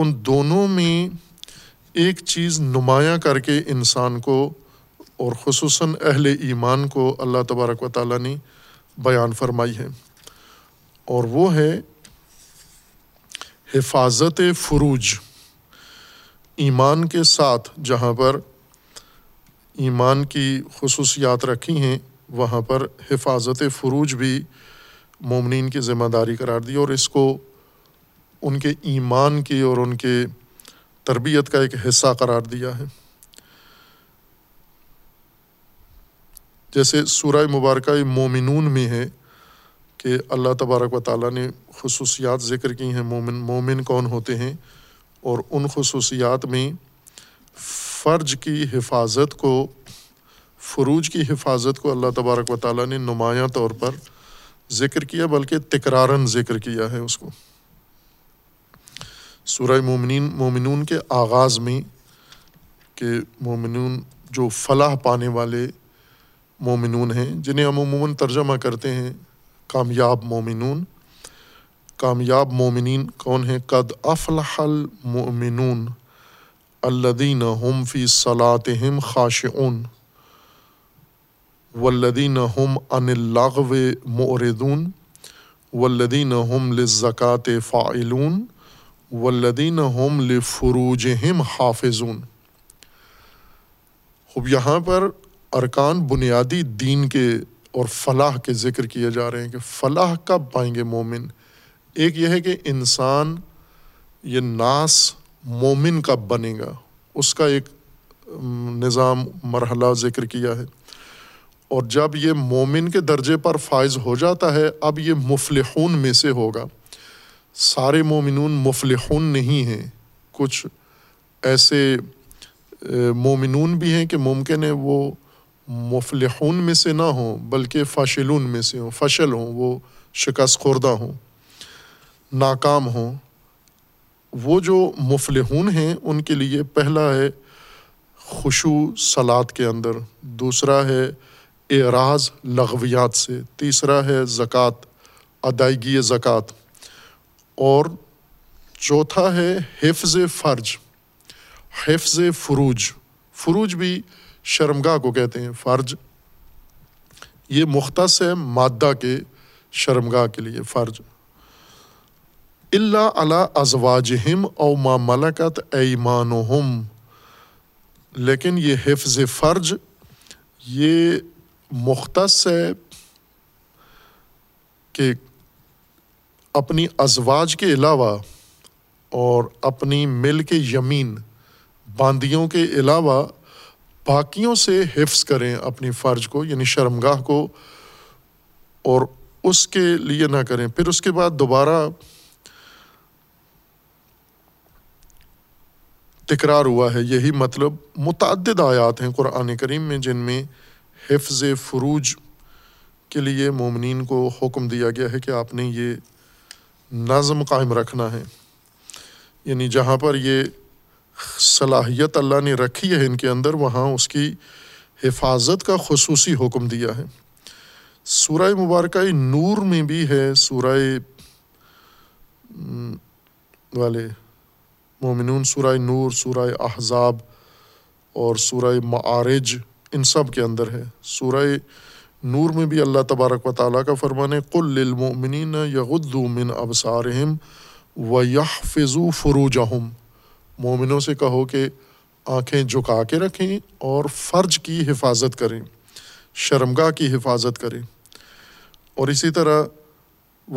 ان دونوں میں ایک چیز نمایاں کر کے انسان کو اور خصوصاً اہل ایمان کو اللہ تبارک و تعالیٰ نے بیان فرمائی ہے، اور وہ ہے حفاظت فروج، ایمان کے ساتھ جہاں پر ایمان کی خصوصیات رکھی ہیں وہاں پر حفاظت فروج بھی مومنین کی ذمہ داری قرار دی، اور اس کو ان کے ایمان کی اور ان کے تربیت کا ایک حصہ قرار دیا ہے۔ جیسے سورہ مبارکہ مومنون میں ہے کہ اللہ تبارک و تعالیٰ نے خصوصیات ذکر کی ہیں، مومن مومن کون ہوتے ہیں، اور ان خصوصیات میں فرج کی حفاظت کو، فروج کی حفاظت کو اللہ تبارک و تعالیٰ نے نمایاں طور پر ذکر کیا، بلکہ تکراراً ذکر کیا ہے اس کو۔ سورہ مومنین مومنون کے آغاز میں کہ مومنون جو فلاح پانے والے مومنون ہیں، جنہیں ہم عموماً ترجمہ کرتے ہیں کامیاب مومنون، کامیاب مومنین کون ہیں؟ قد افلح المؤمنون الذین هم فی صلاتہم خاشعون والذین هم عن اللغو معرضون والذین هم للزکاة فاعلون والذین هم لفروجہم حافظون۔ خب یہاں پر ارکان بنیادی دین کے اور فلاح کے ذکر کیے جا رہے ہیں کہ فلاح کب پائیں گے مومن۔ ایک یہ ہے کہ انسان، یہ ناس مومن کب بنے گا، اس کا ایک نظام مرحلہ ذکر کیا ہے، اور جب یہ مومن کے درجے پر فائز ہو جاتا ہے اب یہ مفلحون میں سے ہوگا۔ سارے مومنون مفلحون نہیں ہیں، کچھ ایسے مومنون بھی ہیں کہ ممکن ہے وہ مفلحون میں سے نہ ہوں بلکہ فاشلون میں سے ہوں، فشل ہوں، وہ شکست خوردہ ہوں، ناکام ہوں۔ وہ جو مفلحون ہیں ان کے لیے پہلا ہے خشوع صلاۃ کے اندر، دوسرا ہے اعراض لغویات سے، تیسرا ہے زکوٰۃ، ادائیگی زکوٰۃ، اور چوتھا ہے حفظ فرج، حفظ فروج۔ فروج بھی شرمگاہ کو کہتے ہیں، فرج یہ مختص ہے مادہ کے شرمگاہ کے لیے فرج۔ الا علی ازواجہم او ما ملکت ایمانہم، لیکن یہ حفظ فرج یہ مختص ہے کہ اپنی ازواج کے علاوہ اور اپنی مل کے یمین باندیوں کے علاوہ باقیوں سے حفظ کریں اپنی فرج کو، یعنی شرمگاہ کو، اور اس کے لیے نہ کریں۔ پھر اس کے بعد دوبارہ تکرار ہوا ہے یہی مطلب، متعدد آیات ہیں قرآن کریم میں جن میں حفظ فروج کے لیے مومنین کو حکم دیا گیا ہے کہ آپ نے یہ نظم قائم رکھنا ہے، یعنی جہاں پر یہ صلاحیت اللہ نے رکھی ہے ان کے اندر وہاں اس کی حفاظت کا خصوصی حکم دیا ہے۔ سورہ مبارکہ نور میں بھی ہے، سورہ والے مومنون، سورہ نور، سورہ احزاب اور سورہ معارج، ان سب کے اندر ہے۔ سورہ نور میں بھی اللہ تبارک و تعالیٰ کا فرمان ہے قل للمؤمنین یغضوا من ابصارہم ویحفظوا فروجہم، مومنوں سے کہو کہ آنکھیں جھکا کے رکھیں اور فرج کی حفاظت کریں، شرمگاہ کی حفاظت کریں۔ اور اسی طرح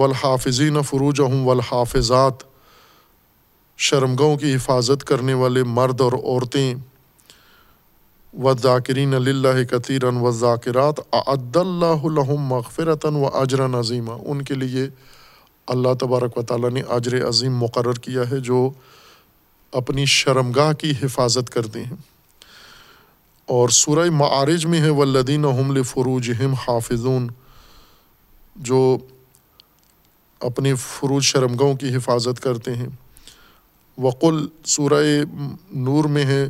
والحافظین فروجہم والحافظات، شرمگاہوں کی حفاظت کرنے والے مرد اور عورتیں، والذاکرین للہ کثیرا والذاکرات اعد اللہ لہم مغفرۃ واجرا عظیما، ان کے لیے اللہ تبارک و تعالیٰ نے اجر عظیم مقرر کیا ہے جو اپنی شرمگاہ کی حفاظت کرتے ہیں۔ اور سورہ معارج میں ہے والذین هم لفروجہم حافظون، جو اپنے فروج شرمگاہوں کی حفاظت کرتے ہیں۔ وقل سورہ نور میں ہے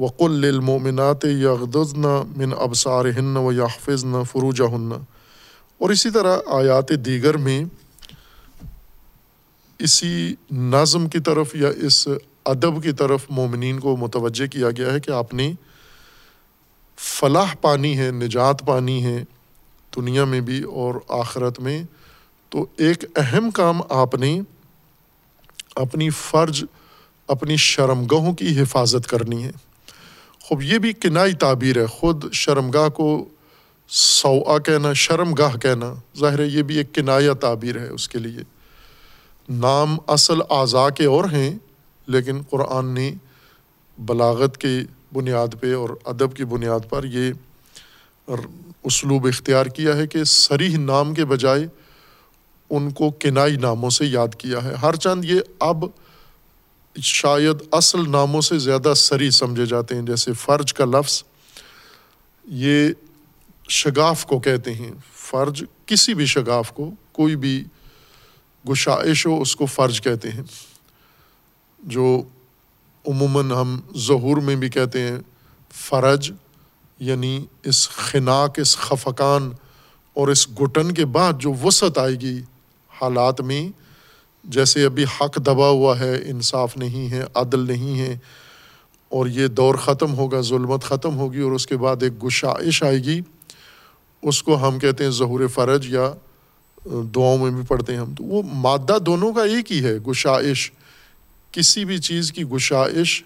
وَقُلْ لِلْمُؤْمِنَاتِ يَغْضُضْنَ مِنْ أَبْصَارِهِنَّ وَيَحْفِظْنَ فُرُوجَهُنَّ. اور اسی طرح آیات دیگر میں اسی نظم کی طرف یا اس ادب کی طرف مومنین کو متوجہ کیا گیا ہے کہ آپ نے فلاح پانی ہے، نجات پانی ہے دنیا میں بھی اور آخرت میں، تو ایک اہم کام آپ نے اپنی فرج، اپنی شرمگاہوں کی حفاظت کرنی ہے. خب یہ بھی کنائی تعبیر ہے، خود شرمگاہ کو سوعہ کہنا، شرمگاہ کہنا، ظاہر ہے یہ بھی ایک کنایہ تعبیر ہے اس کے لیے. نام اصل اعضاء کے اور ہیں، لیکن قرآن نے بلاغت کی بنیاد پہ اور ادب کی بنیاد پر یہ اسلوب اختیار کیا ہے کہ صریح نام کے بجائے ان کو کنائی ناموں سے یاد کیا ہے. ہر چند یہ اب شاید اصل ناموں سے زیادہ صریح سمجھے جاتے ہیں، جیسے فرج کا لفظ یہ شگاف کو کہتے ہیں. فرج کسی بھی شگاف کو، کوئی بھی گشائش ہو، اس کو فرج کہتے ہیں، جو عموماً ہم ظہور میں بھی کہتے ہیں فرج، یعنی اس خناق، اس خفقان اور اس گھٹن کے بعد جو وسعت آئے گی حالات میں، جیسے ابھی حق دبا ہوا ہے، انصاف نہیں ہے، عدل نہیں ہے، اور یہ دور ختم ہوگا، ظلمت ختم ہوگی اور اس کے بعد ایک گشائش آئے گی، اس کو ہم کہتے ہیں ظہور فرج یا دعاؤں میں بھی پڑھتے ہیں ہم. تو وہ مادہ دونوں کا ایک ہی ہے، گشائش، کسی بھی چیز کی گشائش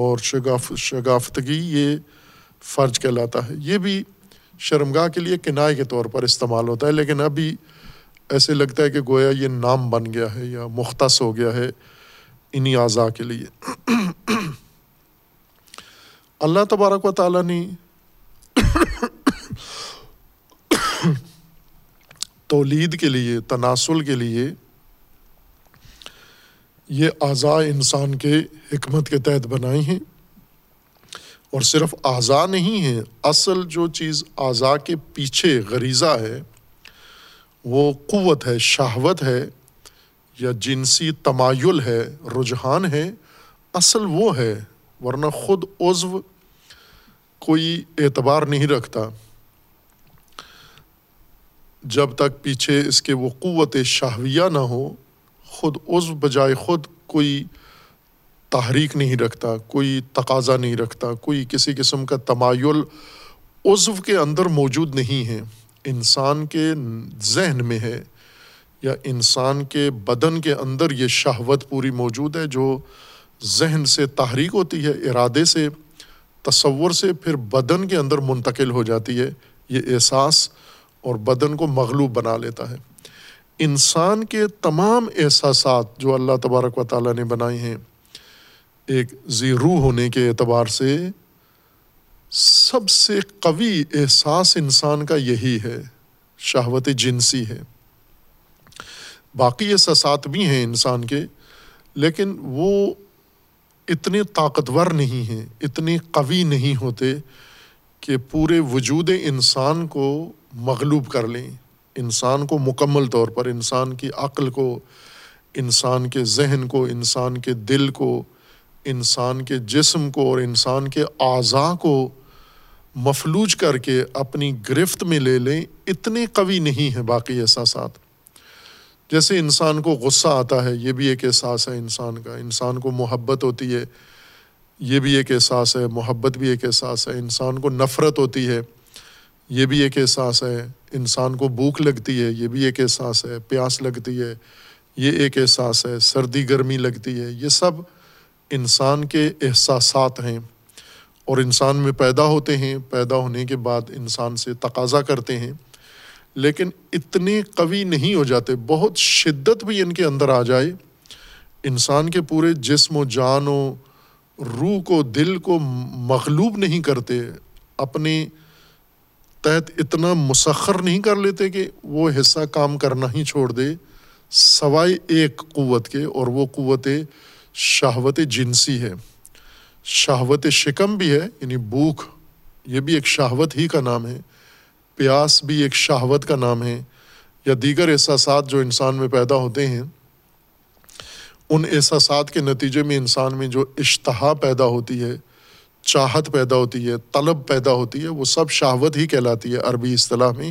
اور شگاف شگافتگی یہ فرج کہلاتا ہے. یہ بھی شرمگاہ کے لیے کنائے کے طور پر استعمال ہوتا ہے، لیکن ابھی ایسے لگتا ہے کہ گویا یہ نام بن گیا ہے یا مختص ہو گیا ہے انہی اعضاء کے لیے. اللہ تبارک و تعالیٰ نے تولید کے لیے، تناسل کے لیے یہ اعضاء انسان کے حکمت کے تحت بنائی ہیں. اور صرف اعضاء نہیں ہیں، اصل جو چیز اعضاء کے پیچھے غریزہ ہے وہ قوت ہے، شہوت ہے یا جنسی تمایل ہے، رجحان ہے، اصل وہ ہے. ورنہ خود عضو کوئی اعتبار نہیں رکھتا جب تک پیچھے اس کے وہ قوت شہویہ نہ ہو. خود عضو بجائے خود کوئی تحریک نہیں رکھتا، کوئی تقاضا نہیں رکھتا، کوئی کسی قسم کا تمایل عضو کے اندر موجود نہیں ہے. انسان کے ذہن میں ہے یا انسان کے بدن کے اندر یہ شہوت پوری موجود ہے، جو ذہن سے تحریک ہوتی ہے، ارادے سے، تصور سے، پھر بدن کے اندر منتقل ہو جاتی ہے یہ احساس، اور بدن کو مغلوب بنا لیتا ہے. انسان کے تمام احساسات جو اللہ تبارک و تعالیٰ نے بنائے ہیں، ایک ذی روح ہونے کے اعتبار سے سب سے قوی احساس انسان کا یہی ہے، شہوت جنسی ہے. باقی احساسات بھی ہیں انسان کے، لیکن وہ اتنے طاقتور نہیں ہیں، اتنے قوی نہیں ہوتے کہ پورے وجود انسان کو مغلوب کر لیں، انسان کو مکمل طور پر، انسان کی عقل کو، انسان کے ذہن کو، انسان کے دل کو، انسان کے جسم کو اور انسان کے اعضاء کو مفلوج کر کے اپنی گرفت میں لے لیں. اتنے قوی نہیں ہیں باقی احساسات. جیسے انسان کو غصہ آتا ہے، یہ بھی ایک احساس ہے انسان کا. انسان کو محبت ہوتی ہے، یہ بھی ایک احساس ہے، محبت بھی ایک احساس ہے. انسان کو نفرت ہوتی ہے، یہ بھی ایک احساس ہے. انسان کو بھوک لگتی ہے، یہ بھی ایک احساس ہے. پیاس لگتی ہے، یہ ایک احساس ہے. سردی گرمی لگتی ہے، یہ سب انسان کے احساسات ہیں اور انسان میں پیدا ہوتے ہیں، پیدا ہونے کے بعد انسان سے تقاضا کرتے ہیں، لیکن اتنے قوی نہیں ہو جاتے. بہت شدت بھی ان کے اندر آ جائے، انسان کے پورے جسم و جان و روح کو، دل کو مغلوب نہیں کرتے، اپنے تحت اتنا مسخر نہیں کر لیتے کہ وہ حصہ کام کرنا ہی چھوڑ دے، سوائے ایک قوت کے، اور وہ قوت شہوت جنسی ہے. شہوت شکم بھی ہے، یعنی بھوک، یہ بھی ایک شہوت ہی کا نام ہے. پیاس بھی ایک شہوت کا نام ہے. یا دیگر احساسات جو انسان میں پیدا ہوتے ہیں، ان احساسات کے نتیجے میں انسان میں جو اشتہا پیدا ہوتی ہے، چاہت پیدا ہوتی ہے، طلب پیدا ہوتی ہے، وہ سب شہوت ہی کہلاتی ہے عربی اصطلاح میں۔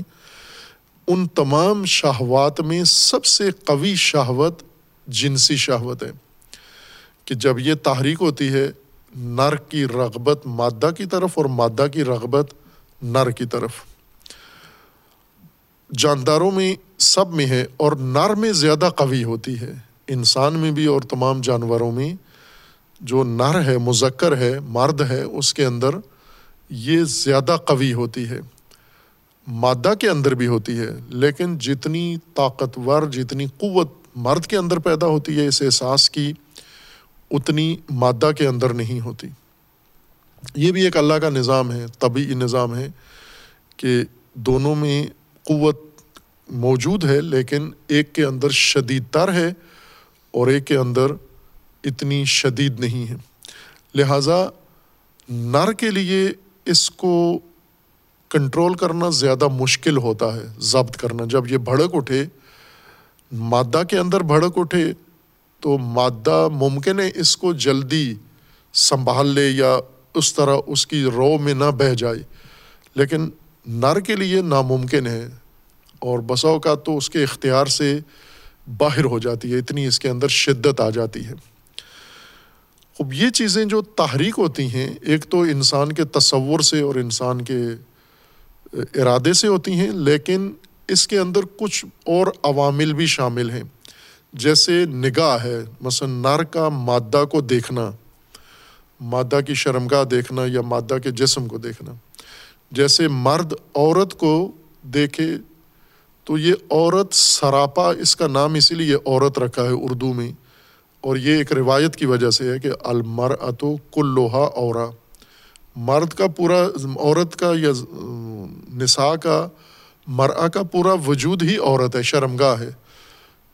ان تمام شہوات میں سب سے قوی شہوت جنسی شہوت ہے کہ جب یہ تحریک ہوتی ہے نر کی رغبت مادہ کی طرف اور مادہ کی رغبت نر کی طرف۔ جانداروں میں سب میں ہے اور نر میں زیادہ قوی ہوتی ہے، انسان میں بھی اور تمام جانوروں میں۔ جو نر ہے، مذکر ہے، مرد ہے، اس کے اندر یہ زیادہ قوی ہوتی ہے، مادہ کے اندر بھی ہوتی ہے، لیکن جتنی طاقتور، جتنی قوت مرد کے اندر پیدا ہوتی ہے اس احساس کی، اتنی مادہ کے اندر نہیں ہوتی۔ یہ بھی ایک اللہ کا نظام ہے، طبیعی نظام ہے کہ دونوں میں قوت موجود ہے، لیکن ایک کے اندر شدید تر ہے اور ایک کے اندر اتنی شدید نہیں ہے۔ لہٰذا نر کے لیے اس کو کنٹرول کرنا زیادہ مشکل ہوتا ہے، ضبط کرنا۔ جب یہ بھڑک اٹھے، مادہ کے اندر بھڑک اٹھے، تو مادہ ممکن ہے اس کو جلدی سنبھال لے یا اس طرح اس کی رو میں نہ بہہ جائے، لیکن نر کے لیے ناممکن ہے، اور بسا اوقات تو اس کے اختیار سے باہر ہو جاتی ہے، اتنی اس کے اندر شدت آ جاتی ہے۔ اب یہ چیزیں جو تحریک ہوتی ہیں، ایک تو انسان کے تصور سے اور انسان کے ارادے سے ہوتی ہیں، لیکن اس کے اندر کچھ اور عوامل بھی شامل ہیں، جیسے نگاہ ہے۔ مثلا نر کا مادہ کو دیکھنا، مادہ کی شرمگاہ دیکھنا یا مادہ کے جسم کو دیکھنا، جیسے مرد عورت کو دیکھے تو یہ عورت سراپا، اس کا نام اسی لیے عورت رکھا ہے اردو میں، اور یہ ایک روایت کی وجہ سے ہے کہ المرأۃ کلھا عورہ، مرد کا پورا، عورت کا یا نساء کا، مرأہ کا پورا وجود ہی عورت ہے، شرمگاہ ہے،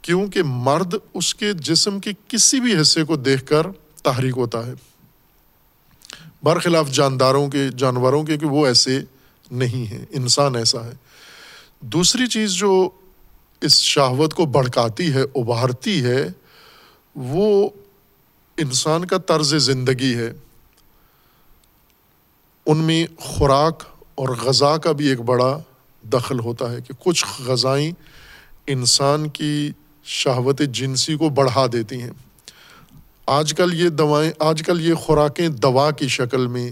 کیونکہ مرد اس کے جسم کے کسی بھی حصے کو دیکھ کر تحریک ہوتا ہے، برخلاف جانداروں کے جانوروں کے کہ وہ ایسے نہیں ہیں، انسان ایسا ہے۔ دوسری چیز جو اس شہوت کو بھڑکاتی ہے، ابھارتی ہے، وہ انسان کا طرز زندگی ہے۔ ان میں خوراک اور غذا کا بھی ایک بڑا دخل ہوتا ہے کہ کچھ غذائیں انسان کی شہوت جنسی کو بڑھا دیتی ہیں۔ آج کل یہ دوائیں آج کل یہ خوراکیں دوا کی شکل میں،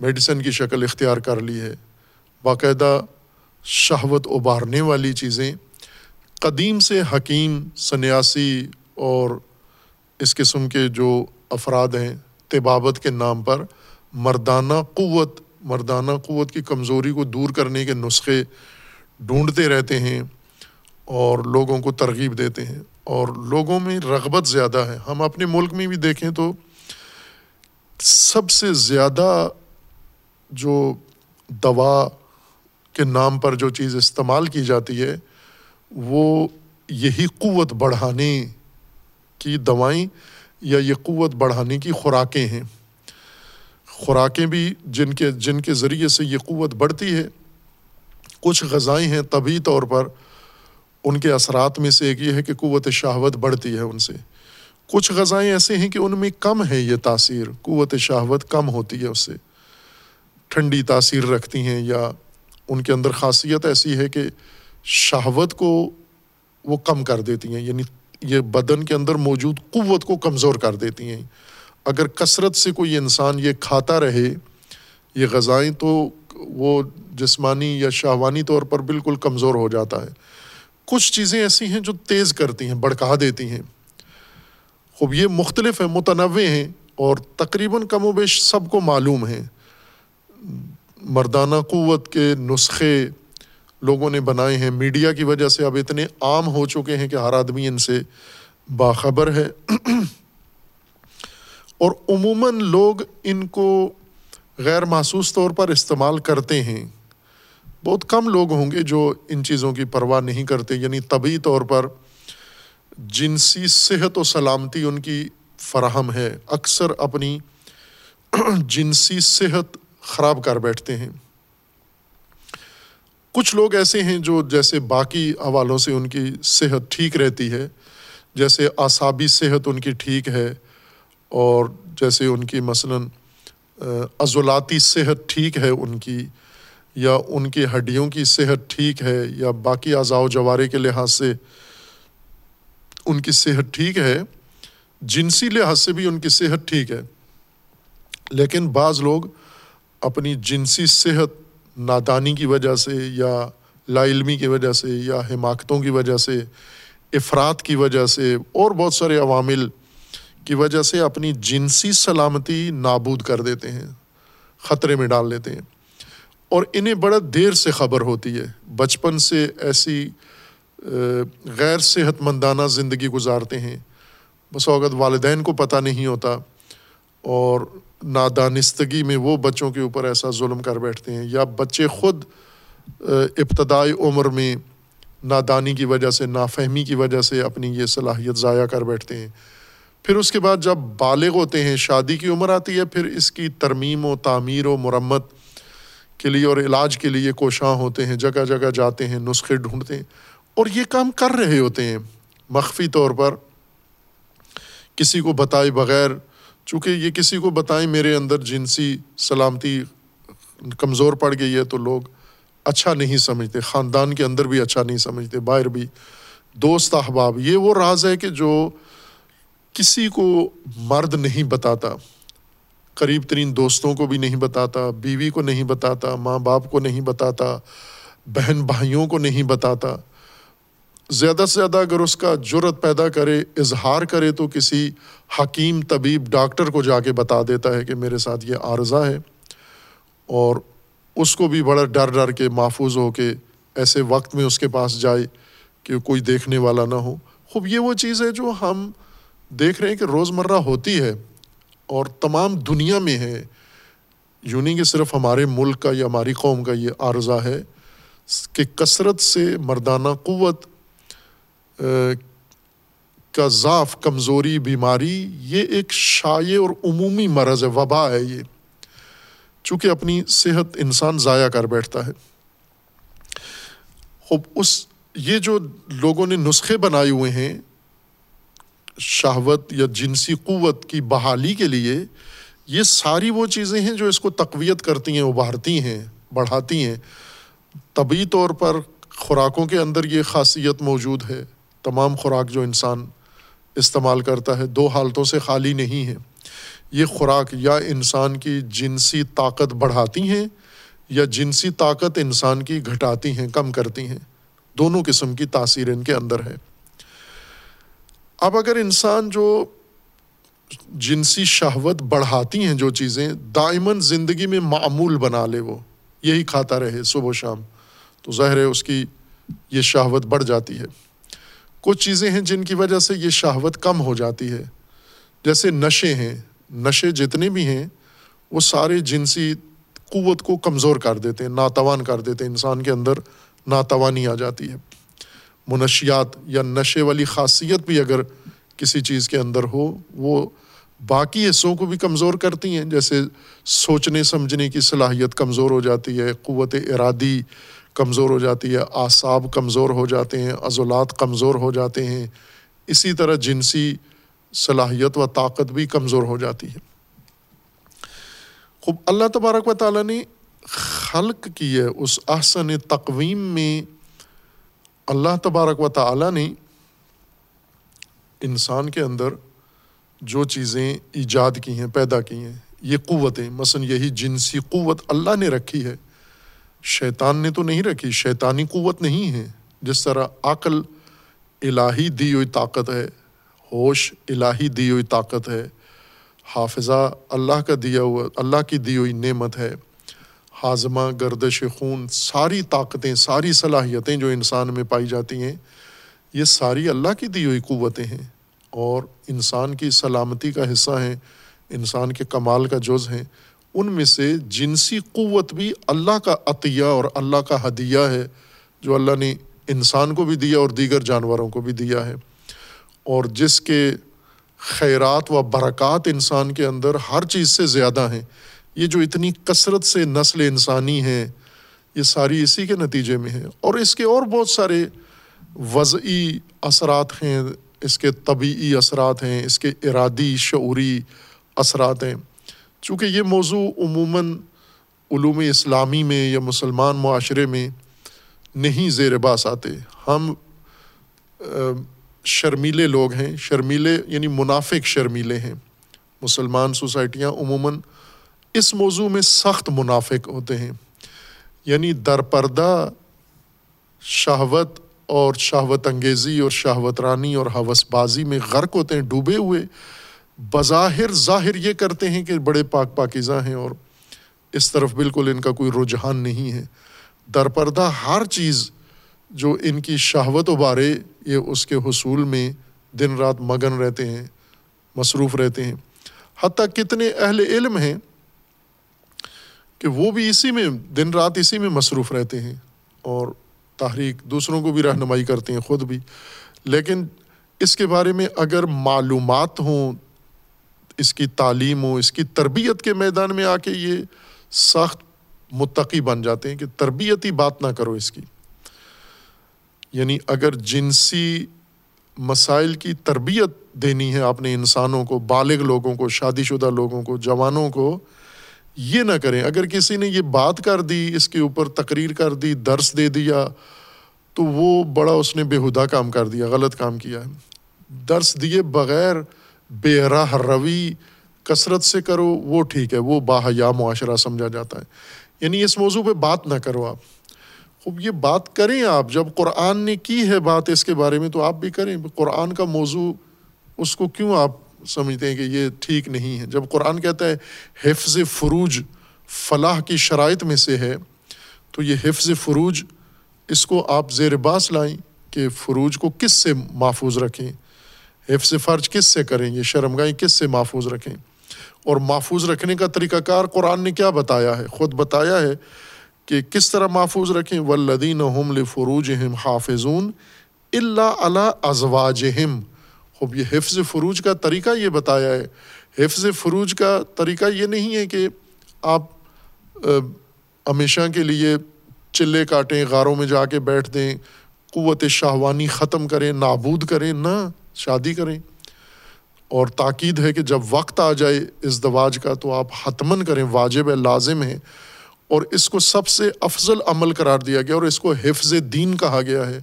میڈیسن کی شکل اختیار کر لی ہے، باقاعدہ شہوت ابھارنے والی چیزیں۔ قدیم سے حکیم، سنیاسی اور اس قسم کے جو افراد ہیں، طبابت کے نام پر مردانہ قوت مردانہ قوت کی کمزوری کو دور کرنے کے نسخے ڈھونڈتے رہتے ہیں اور لوگوں کو ترغیب دیتے ہیں، اور لوگوں میں رغبت زیادہ ہے۔ ہم اپنے ملک میں بھی دیکھیں تو سب سے زیادہ جو دوا کے نام پر جو چیز استعمال کی جاتی ہے، وہ یہی قوت بڑھانے کی دوائیں یا یہ قوت بڑھانے کی خوراکیں ہیں۔ خوراکیں بھی جن کے جن کے ذریعے سے یہ قوت بڑھتی ہے۔ کچھ غذائیں ہیں طبعی طور پر، ان کے اثرات میں سے ایک یہ ہے کہ قوت شہوت بڑھتی ہے ان سے۔ کچھ غذائیں ایسے ہیں کہ ان میں کم ہے یہ تاثیر، قوت شہوت کم ہوتی ہے اس سے، ٹھنڈی تاثیر رکھتی ہیں، یا ان کے اندر خاصیت ایسی ہے کہ شہوت کو وہ کم کر دیتی ہیں، یعنی یہ بدن کے اندر موجود قوت کو کمزور کر دیتی ہیں۔ اگر کثرت سے کوئی انسان یہ کھاتا رہے یہ غذائیں، تو وہ جسمانی یا شہوانی طور پر بالکل کمزور ہو جاتا ہے۔ کچھ چیزیں ایسی ہیں جو تیز کرتی ہیں، بڑھکا دیتی ہیں۔ خب یہ مختلف ہیں، متنوع ہیں، اور تقریباً کم و بیش سب کو معلوم ہیں۔ مردانہ قوت کے نسخے لوگوں نے بنائے ہیں، میڈیا کی وجہ سے اب اتنے عام ہو چکے ہیں کہ ہر آدمی ان سے باخبر ہے، اور عموماً لوگ ان کو غیر محسوس طور پر استعمال کرتے ہیں۔ بہت کم لوگ ہوں گے جو ان چیزوں کی پرواہ نہیں کرتے، یعنی طبعی طور پر جنسی صحت و سلامتی ان کی فراہم ہے، اکثر اپنی جنسی صحت خراب کر بیٹھتے ہیں۔ کچھ لوگ ایسے ہیں جو جیسے باقی حوالوں سے ان کی صحت ٹھیک رہتی ہے، جیسے اعصابی صحت ان کی ٹھیک ہے، اور جیسے ان کی مثلاً عضلاتی صحت ٹھیک ہے ان کی، یا ان کی ہڈیوں کی صحت ٹھیک ہے، یا باقی اعضاء و جوارے کے لحاظ سے ان کی صحت ٹھیک ہے، جنسی لحاظ سے بھی ان کی صحت ٹھیک ہے، لیکن بعض لوگ اپنی جنسی صحت نادانی کی وجہ سے یا لا علمی کی وجہ سے یا حماقتوں کی وجہ سے، افراد کی وجہ سے اور بہت سارے عوامل کی وجہ سے اپنی جنسی سلامتی نابود کر دیتے ہیں، خطرے میں ڈال دیتے ہیں، اور انہیں بڑا دیر سے خبر ہوتی ہے، بچپن سے ایسی غیر صحت مندانہ زندگی گزارتے ہیں، بسا اوقات والدین کو پتہ نہیں ہوتا، اور نادانستگی میں وہ بچوں کے اوپر ایسا ظلم کر بیٹھتے ہیں، یا بچے خود ابتدائی عمر میں نادانی کی وجہ سے، نافہمی کی وجہ سے اپنی یہ صلاحیت ضائع کر بیٹھتے ہیں۔ پھر اس کے بعد جب بالغ ہوتے ہیں، شادی کی عمر آتی ہے، پھر اس کی ترمیم و تعمیر و مرمت کے لیے اور علاج کے لیے کوشاں ہوتے ہیں، جگہ جگہ جاتے ہیں، نسخے ڈھونڈتے ہیں، اور یہ کام کر رہے ہوتے ہیں مخفی طور پر، کسی کو بتائے بغیر، چونکہ یہ کسی کو بتائیں میرے اندر جنسی سلامتی کمزور پڑ گئی ہے تو لوگ اچھا نہیں سمجھتے، خاندان کے اندر بھی اچھا نہیں سمجھتے، باہر بھی، دوست احباب۔ یہ وہ راز ہے کہ جو کسی کو مرد نہیں بتاتا، قریب ترین دوستوں کو بھی نہیں بتاتا، بیوی کو نہیں بتاتا، ماں باپ کو نہیں بتاتا، بہن بھائیوں کو نہیں بتاتا۔ زیادہ سے زیادہ اگر اس کا جرأت پیدا کرے، اظہار کرے، تو کسی حکیم، طبیب، ڈاکٹر کو جا کے بتا دیتا ہے کہ میرے ساتھ یہ عارضہ ہے، اور اس کو بھی بڑا ڈر ڈر کے، محفوظ ہو کے ایسے وقت میں اس کے پاس جائے کہ کوئی دیکھنے والا نہ ہو۔ خوب یہ وہ چیز ہے جو ہم دیکھ رہے ہیں کہ روزمرہ ہوتی ہے اور تمام دنیا میں ہے، یوں نہیں کہ صرف ہمارے ملک کا یا ہماری قوم کا یہ عارضہ ہے کہ کثرت سے مردانہ قوت کا ضعف، کمزوری، بیماری، یہ ایک شائع اور عمومی مرض ہے، وبا ہے یہ، چونکہ اپنی صحت انسان ضائع کر بیٹھتا ہے۔ خب اس یہ جو لوگوں نے نسخے بنائے ہوئے ہیں شہوت یا جنسی قوت کی بحالی کے لیے، یہ ساری وہ چیزیں ہیں جو اس کو تقویت کرتی ہیں، ابھارتی ہیں، بڑھاتی ہیں۔ طبعی طور پر خوراکوں کے اندر یہ خاصیت موجود ہے، تمام خوراک جو انسان استعمال کرتا ہے دو حالتوں سے خالی نہیں ہے، یہ خوراک یا انسان کی جنسی طاقت بڑھاتی ہیں یا جنسی طاقت انسان کی گھٹاتی ہیں، کم کرتی ہیں، دونوں قسم کی تاثیر ان کے اندر ہے۔ اب اگر انسان جو جنسی شہوت بڑھاتی ہیں جو چیزیں دائماً زندگی میں معمول بنا لے، وہ یہی کھاتا رہے صبح و شام، تو ظاہر ہے اس کی یہ شہوت بڑھ جاتی ہے۔ کچھ چیزیں ہیں جن کی وجہ سے یہ شہوت کم ہو جاتی ہے، جیسے نشے ہیں، نشے جتنے بھی ہیں وہ سارے جنسی قوت کو کمزور کر دیتے ہیں، ناتوان کر دیتے ہیں، انسان کے اندر ناتوانی آ جاتی ہے۔ منشیات یا نشے والی خاصیت بھی اگر کسی چیز کے اندر ہو، وہ باقی حصوں کو بھی کمزور کرتی ہیں، جیسے سوچنے سمجھنے کی صلاحیت کمزور ہو جاتی ہے، قوت ارادی کمزور ہو جاتی ہے، اعصاب کمزور ہو جاتے ہیں، عضلات کمزور ہو جاتے ہیں، اسی طرح جنسی صلاحیت و طاقت بھی کمزور ہو جاتی ہے۔ خوب اللہ تبارک و تعالیٰ نے خلق کی ہے، اس احسن تقویم میں اللہ تبارک و تعالیٰ نے انسان کے اندر جو چیزیں ایجاد کی ہیں، پیدا کی ہیں، یہ قوتیں، مثلا یہی جنسی قوت اللہ نے رکھی ہے، شیطان نے تو نہیں رکھی، شیطانی قوت نہیں ہے۔ جس طرح عقل الہی دی ہوئی طاقت ہے، ہوش الہی دی ہوئی طاقت ہے، حافظہ اللہ کا دیا ہوا، اللہ کی دی ہوئی نعمت ہے، ہاضمہ، گردش خون، ساری طاقتیں، ساری صلاحیتیں جو انسان میں پائی جاتی ہیں، یہ ساری اللہ کی دی ہوئی قوتیں ہیں اور انسان کی سلامتی کا حصہ ہیں، انسان کے کمال کا جز ہیں۔ ان میں سے جنسی قوت بھی اللہ کا عطیہ اور اللہ کا ہدیہ ہے، جو اللہ نے انسان کو بھی دیا اور دیگر جانوروں کو بھی دیا ہے، اور جس کے خیرات و برکات انسان کے اندر ہر چیز سے زیادہ ہیں۔ یہ جو اتنی کثرت سے نسل انسانی ہے، یہ ساری اسی کے نتیجے میں ہے، اور اس کے اور بہت سارے وضعی اثرات ہیں، اس کے طبیعی اثرات ہیں، اس کے ارادی شعوری اثرات ہیں۔ چونکہ یہ موضوع عموماً علوم اسلامی میں یا مسلمان معاشرے میں نہیں زیر باس آتے، ہم شرمیلے لوگ ہیں، شرمیلے یعنی منافق شرمیلے ہیں، مسلمان سوسائٹیاں عموماً اس موضوع میں سخت منافق ہوتے ہیں، یعنی درپردہ شہوت اور شہوت انگیزی اور شہوت رانی اور ہوس بازی میں غرق ہوتے ہیں، ڈوبے ہوئے، بظاہر ظاہر یہ کرتے ہیں کہ بڑے پاک پاکیزہ ہیں اور اس طرف بالکل ان کا کوئی رجحان نہیں ہے، درپردہ ہر چیز جو ان کی شہوت ابارے یہ اس کے حصول میں دن رات مگن رہتے ہیں، مصروف رہتے ہیں، حتیٰ کتنے اہل علم ہیں کہ وہ بھی اسی میں دن رات اسی میں مصروف رہتے ہیں اور تحریک دوسروں کو بھی رہنمائی کرتے ہیں خود بھی، لیکن اس کے بارے میں اگر معلومات ہوں، اس کی تعلیم ہو، اس کی تربیت کے میدان میں آ کے یہ سخت متقی بن جاتے ہیں کہ تربیتی بات نہ کرو اس کی، یعنی اگر جنسی مسائل کی تربیت دینی ہے آپ نے انسانوں کو، بالغ لوگوں کو، شادی شدہ لوگوں کو، جوانوں کو، یہ نہ کریں۔ اگر کسی نے یہ بات کر دی، اس کے اوپر تقریر کر دی، درس دے دیا، تو وہ بڑا اس نے بیہودہ کام کر دیا، غلط کام کیا ہے۔ درس دیے بغیر بے راہ روی کثرت سے کرو وہ ٹھیک ہے، وہ باحیا معاشرہ سمجھا جاتا ہے، یعنی اس موضوع پہ بات نہ کرو آپ۔ خوب یہ بات کریں آپ، جب قرآن نے کی ہے بات اس کے بارے میں تو آپ بھی کریں، قرآن کا موضوع اس کو کیوں آپ سمجھتے ہیں کہ یہ ٹھیک نہیں ہے؟ جب قرآن کہتا ہے حفظ فروج فلاح کی شرائط میں سے ہے، تو یہ حفظ فروج اس کو آپ زیر باس لائیں کہ فروج کو کس سے محفوظ رکھیں، حفظ فرج کس سے کریں، یہ شرمگاہیں کس سے محفوظ رکھیں، اور محفوظ رکھنے کا طریقہ کار قرآن نے کیا بتایا ہے، خود بتایا ہے کہ کس طرح محفوظ رکھیں۔ والذین هم لفروجہم حافظون الا علی ازواجہم، خب یہ حفظ فروج کا طریقہ یہ بتایا ہے، حفظ فروج کا طریقہ یہ نہیں ہے کہ آپ ہمیشہ کے لیے چلے کاٹیں، غاروں میں جا کے بیٹھ دیں، قوت شہوانی ختم کریں، نابود کریں، نہ شادی کریں، اور تاکید ہے کہ جب وقت آ جائے ازدواج کا تو آپ حتماً کریں، واجب ہے، لازم ہے، اور اس کو سب سے افضل عمل قرار دیا گیا اور اس کو حفظ دین کہا گیا ہے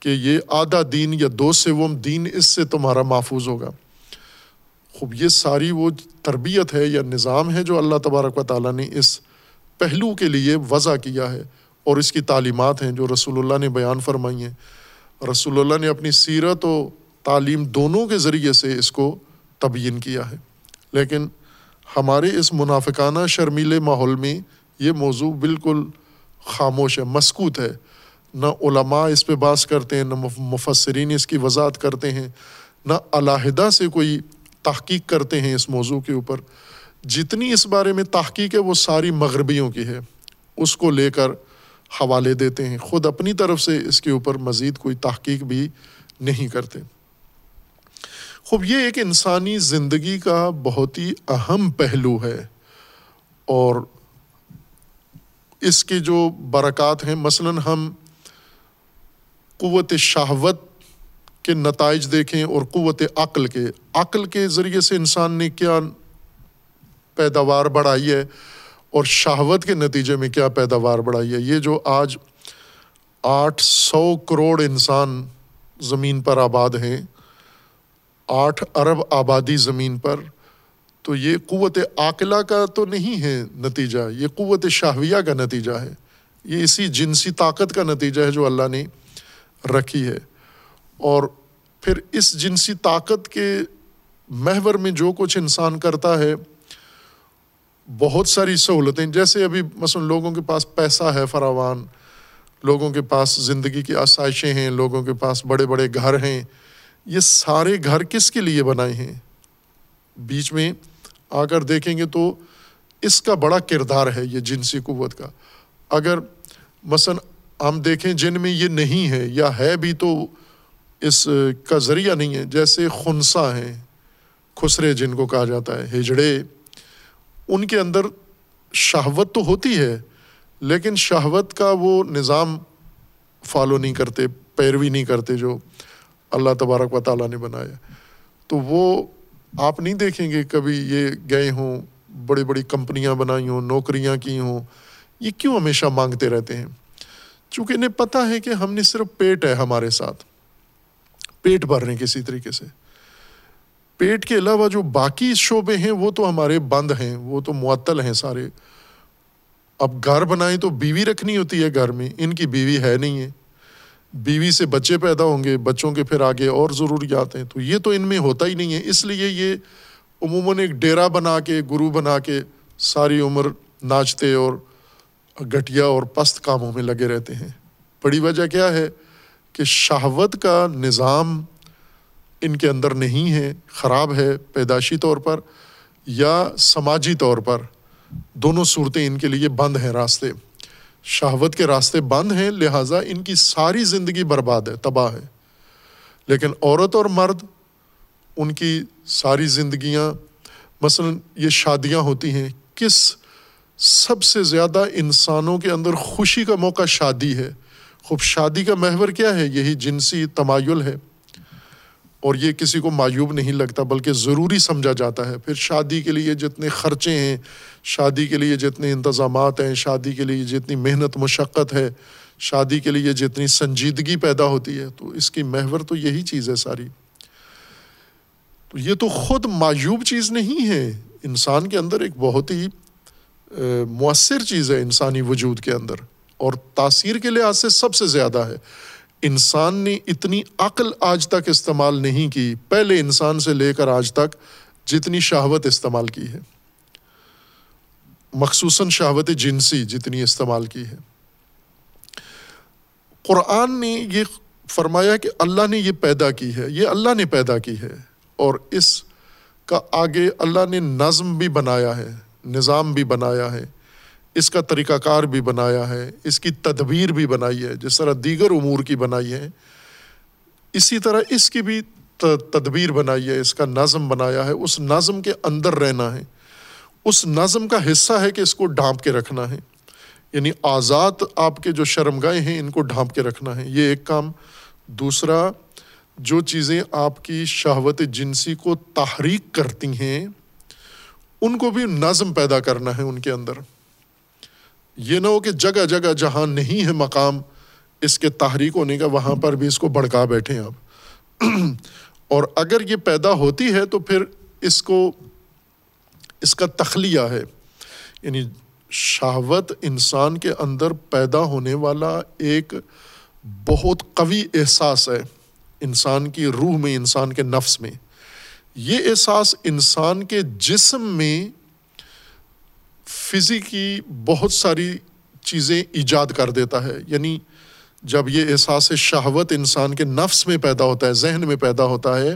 کہ یہ آدھا دین یا دو سوم دین اس سے تمہارا محفوظ ہوگا۔ خوب یہ ساری وہ تربیت ہے یا نظام ہے جو اللہ تبارک و تعالیٰ نے اس پہلو کے لیے وضع کیا ہے، اور اس کی تعلیمات ہیں جو رسول اللہ نے بیان فرمائی ہیں، رسول اللہ نے اپنی سیرت و تعلیم دونوں کے ذریعے سے اس کو تبیین کیا ہے، لیکن ہمارے اس منافقانہ شرمیلے ماحول میں یہ موضوع بالکل خاموش ہے، مسکوت ہے، نہ علماء اس پہ بحث کرتے ہیں، نہ مفسرین اس کی وضاحت کرتے ہیں، نہ علیحدہ سے کوئی تحقیق کرتے ہیں اس موضوع کے اوپر۔ جتنی اس بارے میں تحقیق ہے وہ ساری مغربیوں کی ہے، اس کو لے کر حوالے دیتے ہیں، خود اپنی طرف سے اس کے اوپر مزید کوئی تحقیق بھی نہیں کرتے۔ خوب یہ ایک انسانی زندگی کا بہت ہی اہم پہلو ہے، اور اس کی جو برکات ہیں، مثلاً ہم قوت شہوت کے نتائج دیکھیں اور قوت عقل کے، عقل کے ذریعے سے انسان نے کیا پیداوار بڑھائی ہے اور شہوت کے نتیجے میں کیا پیداوار بڑھائی ہے۔ یہ جو آج آٹھ سو کروڑ انسان زمین پر آباد ہیں، آٹھ ارب آبادی زمین پر، تو یہ قوت عاقلہ کا تو نہیں ہے نتیجہ، یہ قوت شہویہ کا نتیجہ ہے، یہ اسی جنسی طاقت کا نتیجہ ہے جو اللہ نے رکھی ہے، اور پھر اس جنسی طاقت کے محور میں جو کچھ انسان کرتا ہے، بہت ساری سہولتیں، جیسے ابھی مثلا لوگوں کے پاس پیسہ ہے فراوان، لوگوں کے پاس زندگی کی آسائشیں ہیں، لوگوں کے پاس بڑے بڑے گھر ہیں، یہ سارے گھر کس کے لیے بنائے ہیں؟ بیچ میں آ کر دیکھیں گے تو اس کا بڑا کردار ہے یہ جنسی قوت کا۔ اگر مثلا ہم دیکھیں جن میں یہ نہیں ہے یا ہے بھی تو اس کا ذریعہ نہیں ہے، جیسے خنسا ہیں، خسرے جن کو کہا جاتا ہے، ہجڑے، ان کے اندر شہوت تو ہوتی ہے لیکن شہوت کا وہ نظام فالو نہیں کرتے، پیروی نہیں کرتے جو اللہ تبارک و تعالیٰ نے بنایا، تو وہ آپ نہیں دیکھیں گے کبھی یہ گئے ہوں بڑی بڑی کمپنیاں بنائی ہوں، نوکریاں کی ہوں، یہ کیوں ہمیشہ مانگتے رہتے ہیں؟ چونکہ انہیں پتہ ہے کہ ہم نے صرف پیٹ ہے ہمارے ساتھ، پیٹ بھرنے کسی طریقے سے، پیٹ کے علاوہ جو باقی شعبے ہیں وہ تو ہمارے بند ہیں، وہ تو معطل ہیں سارے۔ اب گھر بنائیں تو بیوی رکھنی ہوتی ہے گھر میں، ان کی بیوی ہے نہیں ہے، بیوی سے بچے پیدا ہوں گے، بچوں کے پھر آگے اور ضروریات ہیں، تو یہ تو ان میں ہوتا ہی نہیں ہے، اس لیے یہ عموماً ایک ڈیرا بنا کے، گروہ بنا کے ساری عمر ناچتے اور گھٹیا اور پست کاموں میں لگے رہتے ہیں۔ بڑی وجہ کیا ہے کہ شہوت کا نظام ان کے اندر نہیں ہے، خراب ہے پیدائشی طور پر یا سماجی طور پر، دونوں صورتیں ان کے لیے بند ہیں، راستے شہوت کے راستے بند ہیں، لہٰذا ان کی ساری زندگی برباد ہے، تباہ ہے۔ لیکن عورت اور مرد ان کی ساری زندگیاں، مثلا یہ شادیاں ہوتی ہیں، کس سب سے زیادہ انسانوں کے اندر خوشی کا موقع شادی ہے، خوب شادی کا محور کیا ہے؟ یہی جنسی تمایل ہے، اور یہ کسی کو معیوب نہیں لگتا بلکہ ضروری سمجھا جاتا ہے۔ پھر شادی کے لیے جتنے خرچے ہیں، شادی کے لیے جتنے انتظامات ہیں، شادی کے لیے جتنی محنت مشقت ہے، شادی کے لیے جتنی سنجیدگی پیدا ہوتی ہے، تو اس کی محور تو یہی چیز ہے ساری۔ تو یہ تو خود معیوب چیز نہیں ہے، انسان کے اندر ایک بہت ہی مؤثر چیز ہے انسانی وجود کے اندر، اور تاثیر کے لحاظ سے سب سے زیادہ ہے۔ انسان نے اتنی عقل آج تک استعمال نہیں کی، پہلے انسان سے لے کر آج تک، جتنی شہوت استعمال کی ہے، مخصوصاً شہوت جنسی جتنی استعمال کی ہے۔ قرآن نے یہ فرمایا کہ اللہ نے یہ پیدا کی ہے، یہ اللہ نے پیدا کی ہے، اور اس کا آگے اللہ نے نظم بھی بنایا ہے، نظام بھی بنایا ہے، اس کا طریقہ کار بھی بنایا ہے، اس کی تدبیر بھی بنائی ہے، جس طرح دیگر امور کی بنائی ہے اسی طرح اس کی بھی تدبیر بنائی ہے، اس کا نظم بنایا ہے، اس نظم کے اندر رہنا ہے، اس نظم کا حصہ ہے کہ اس کو ڈھانپ کے رکھنا ہے، یعنی آزاد آپ کے جو شرمگاہیں ہیں ان کو ڈھانپ کے رکھنا ہے، یہ ایک کام۔ دوسرا، جو چیزیں آپ کی شہوت جنسی کو تحریک کرتی ہیں ان کو بھی نظم پیدا کرنا ہے ان کے اندر، یہ نہ ہو کہ جگہ جگہ جہاں نہیں ہے مقام اس کے تحریک ہونے کا وہاں پر بھی اس کو بھڑکا بیٹھے آپ۔ اور اگر یہ پیدا ہوتی ہے تو پھر اس کو، اس کا تخلیہ ہے، یعنی شہوت انسان کے اندر پیدا ہونے والا ایک بہت قوی احساس ہے، انسان کی روح میں، انسان کے نفس میں، یہ احساس انسان کے جسم میں فزیکی بہت ساری چیزیں ایجاد کر دیتا ہے۔ یعنی جب یہ احساس شہوت انسان کے نفس میں پیدا ہوتا ہے، ذہن میں پیدا ہوتا ہے،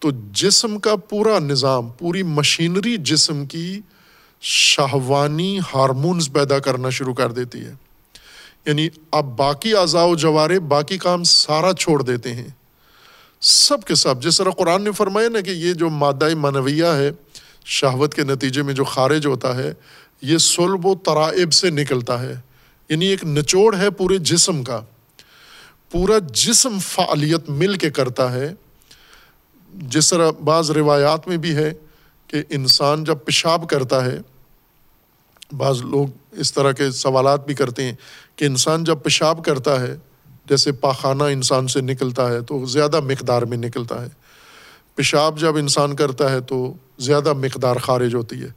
تو جسم کا پورا نظام، پوری مشینری جسم کی شہوانی ہارمونز پیدا کرنا شروع کر دیتی ہے، یعنی اب باقی اعضاء و جوارے باقی کام سارا چھوڑ دیتے ہیں، سب کے سب۔ جس طرح قرآن نے فرمایا نا کہ یہ جو مادہ منویہ ہے شہوت کے نتیجے میں جو خارج ہوتا ہے، یہ صلب و ترائب سے نکلتا ہے، یعنی ایک نچوڑ ہے پورے جسم کا، پورا جسم فعالیت مل کے کرتا ہے۔ جس طرح بعض روایات میں بھی ہے کہ انسان جب پیشاب کرتا ہے، بعض لوگ اس طرح کے سوالات بھی کرتے ہیں کہ انسان جب پیشاب کرتا ہے، جیسے پاخانہ انسان سے نکلتا ہے تو زیادہ مقدار میں نکلتا ہے، پیشاب جب انسان کرتا ہے تو زیادہ مقدار خارج ہوتی ہے،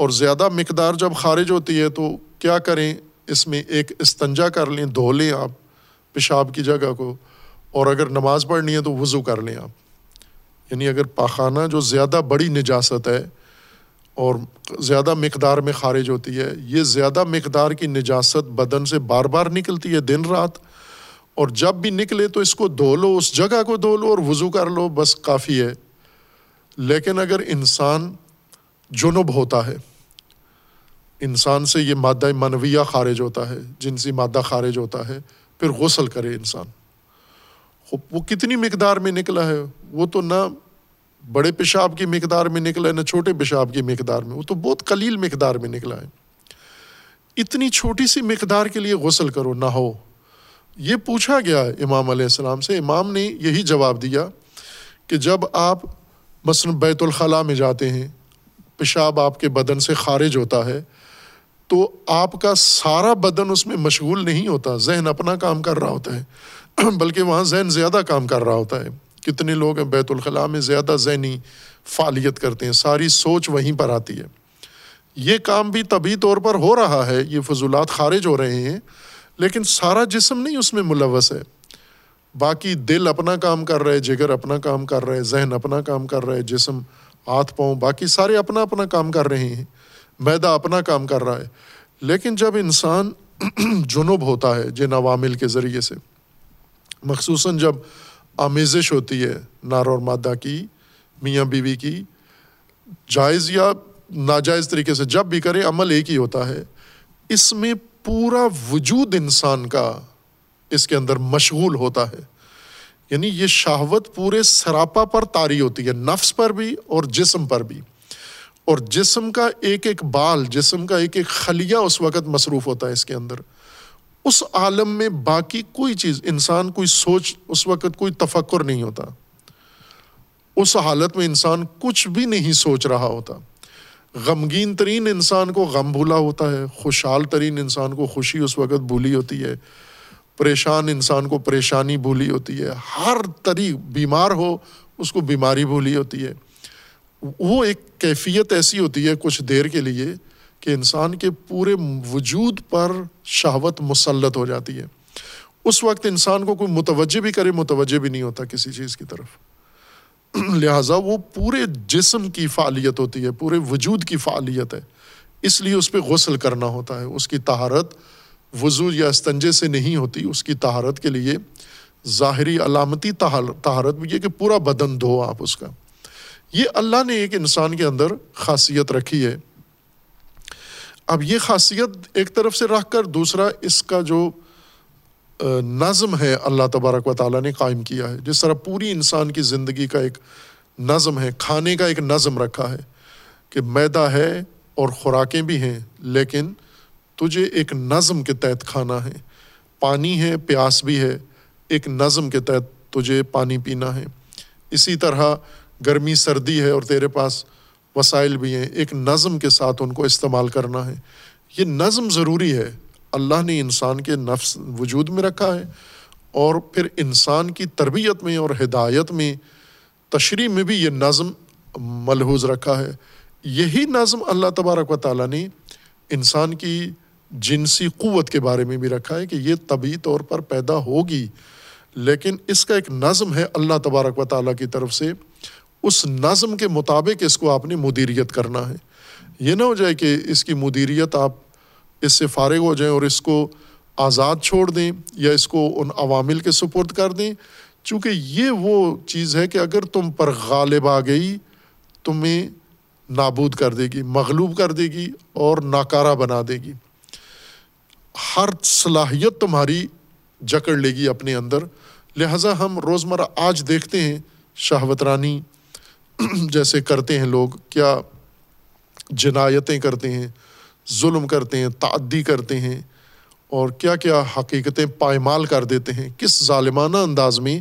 اور زیادہ مقدار جب خارج ہوتی ہے تو کیا کریں، اس میں ایک استنجا کر لیں، دھو لیں آپ پیشاب کی جگہ کو، اور اگر نماز پڑھنی ہے تو وضو کر لیں آپ۔ یعنی اگر پاخانہ جو زیادہ بڑی نجاست ہے اور زیادہ مقدار میں خارج ہوتی ہے، یہ زیادہ مقدار کی نجاست بدن سے بار بار نکلتی ہے دن رات، اور جب بھی نکلے تو اس کو دھو لو، اس جگہ کو دھو لو اور وضو کر لو، بس کافی ہے۔ لیکن اگر انسان جنب ہوتا ہے، انسان سے یہ مادہ منویہ خارج ہوتا ہے، جنسی مادہ خارج ہوتا ہے، پھر غسل کرے انسان، وہ کتنی مقدار میں نکلا ہے، وہ تو نہ بڑے پیشاب کی مقدار میں نکلا ہے نہ چھوٹے پیشاب کی مقدار میں، وہ تو بہت قلیل مقدار میں نکلا ہے، اتنی چھوٹی سی مقدار کے لیے غسل کرو نہ ہو۔ یہ پوچھا گیا امام علیہ السلام سے، امام نے یہی جواب دیا کہ جب آپ مثلا بیت الخلاء میں جاتے ہیں، پیشاب آپ کے بدن سے خارج ہوتا ہے تو آپ کا سارا بدن اس میں مشغول نہیں ہوتا، ذہن اپنا کام کر رہا ہوتا ہے، بلکہ وہاں ذہن زیادہ کام کر رہا ہوتا ہے. کتنے لوگ ہیں بیت الخلاء میں زیادہ ذہنی فعالیت کرتے ہیں، ساری سوچ وہیں پر آتی ہے. یہ کام بھی طبعی طور پر ہو رہا ہے، یہ فضولات خارج ہو رہے ہیں، لیکن سارا جسم نہیں اس میں ملوث ہے. باقی دل اپنا کام کر رہے، جگر اپنا کام کر رہے، ذہن اپنا کام کر رہے، جسم، ہاتھ، پاؤں، باقی سارے اپنا اپنا کام کر رہے ہیں، معدہ اپنا کام کر رہا ہے. لیکن جب انسان جنب ہوتا ہے جن عوامل کے ذریعے سے، مخصوصاً جب آمیزش ہوتی ہے نار اور مادہ کی، میاں بیوی کی، جائز یا ناجائز طریقے سے جب بھی کرے عمل ایک ہی ہوتا ہے، اس میں پورا وجود انسان کا اس کے اندر مشغول ہوتا ہے. یعنی یہ شہوت پورے سراپا پر طاری ہوتی ہے، نفس پر بھی اور جسم پر بھی، اور جسم کا ایک ایک بال، جسم کا ایک ایک خلیہ اس وقت مصروف ہوتا ہے اس کے اندر. اس عالم میں باقی کوئی چیز، انسان کوئی سوچ اس وقت، کوئی تفکر نہیں ہوتا. اس حالت میں انسان کچھ بھی نہیں سوچ رہا ہوتا. غمگین ترین انسان کو غم بھولا ہوتا ہے، خوشحال ترین انسان کو خوشی اس وقت بھولی ہوتی ہے، پریشان انسان کو پریشانی بھولی ہوتی ہے، ہر طریق، بیمار ہو اس کو بیماری بھولی ہوتی ہے. وہ ایک کیفیت ایسی ہوتی ہے کچھ دیر کے لیے کہ انسان کے پورے وجود پر شہوت مسلط ہو جاتی ہے. اس وقت انسان کو کوئی متوجہ بھی کرے متوجہ بھی نہیں ہوتا کسی چیز کی طرف. لہٰذا وہ پورے جسم کی فعالیت ہوتی ہے، پورے وجود کی فعالیت ہے، اس لیے اس پہ غسل کرنا ہوتا ہے. اس کی طہارت وضو یا استنجے سے نہیں ہوتی، اس کی طہارت کے لیے ظاہری علامتی طہارت بھی یہ کہ پورا بدن دھو آپ اس کا. یہ اللہ نے ایک انسان کے اندر خاصیت رکھی ہے. اب یہ خاصیت ایک طرف سے رکھ کر دوسرا اس کا جو نظم ہے اللہ تبارک و تعالیٰ نے قائم کیا ہے. جس طرح پوری انسان کی زندگی کا ایک نظم ہے، کھانے کا ایک نظم رکھا ہے کہ میدہ ہے اور خوراکیں بھی ہیں، لیکن تجھے ایک نظم کے تحت کھانا ہے. پانی ہے، پیاس بھی ہے، ایک نظم کے تحت تجھے پانی پینا ہے. اسی طرح گرمی سردی ہے اور تیرے پاس وسائل بھی ہیں، ایک نظم کے ساتھ ان کو استعمال کرنا ہے. یہ نظم ضروری ہے، اللہ نے انسان کے نفس وجود میں رکھا ہے، اور پھر انسان کی تربیت میں اور ہدایت میں، تشریح میں بھی یہ نظم ملحوظ رکھا ہے. یہی نظم اللہ تبارک و تعالیٰ نے انسان کی جنسی قوت کے بارے میں بھی رکھا ہے کہ یہ طبعی طور پر پیدا ہوگی، لیکن اس کا ایک نظم ہے اللہ تبارک و تعالیٰ کی طرف سے. اس نظم کے مطابق اس کو آپ نے مدیریت کرنا ہے. یہ نہ ہو جائے کہ اس کی مدیریت آپ اس سے فارغ ہو جائیں اور اس کو آزاد چھوڑ دیں یا اس کو ان عوامل کے سپرد کر دیں، چونکہ یہ وہ چیز ہے کہ اگر تم پر غالب آ گئی تمہیں نابود کر دے گی، مغلوب کر دے گی اور ناکارہ بنا دے گی. ہر صلاحیت تمہاری جکڑ لے گی اپنے اندر. لہٰذا ہم روزمرہ آج دیکھتے ہیں شہوت رانی جیسے کرتے ہیں لوگ، کیا جنایتیں کرتے ہیں، ظلم کرتے ہیں، تعدی کرتے ہیں، اور کیا کیا حقیقتیں پائمال کر دیتے ہیں. کس ظالمانہ انداز میں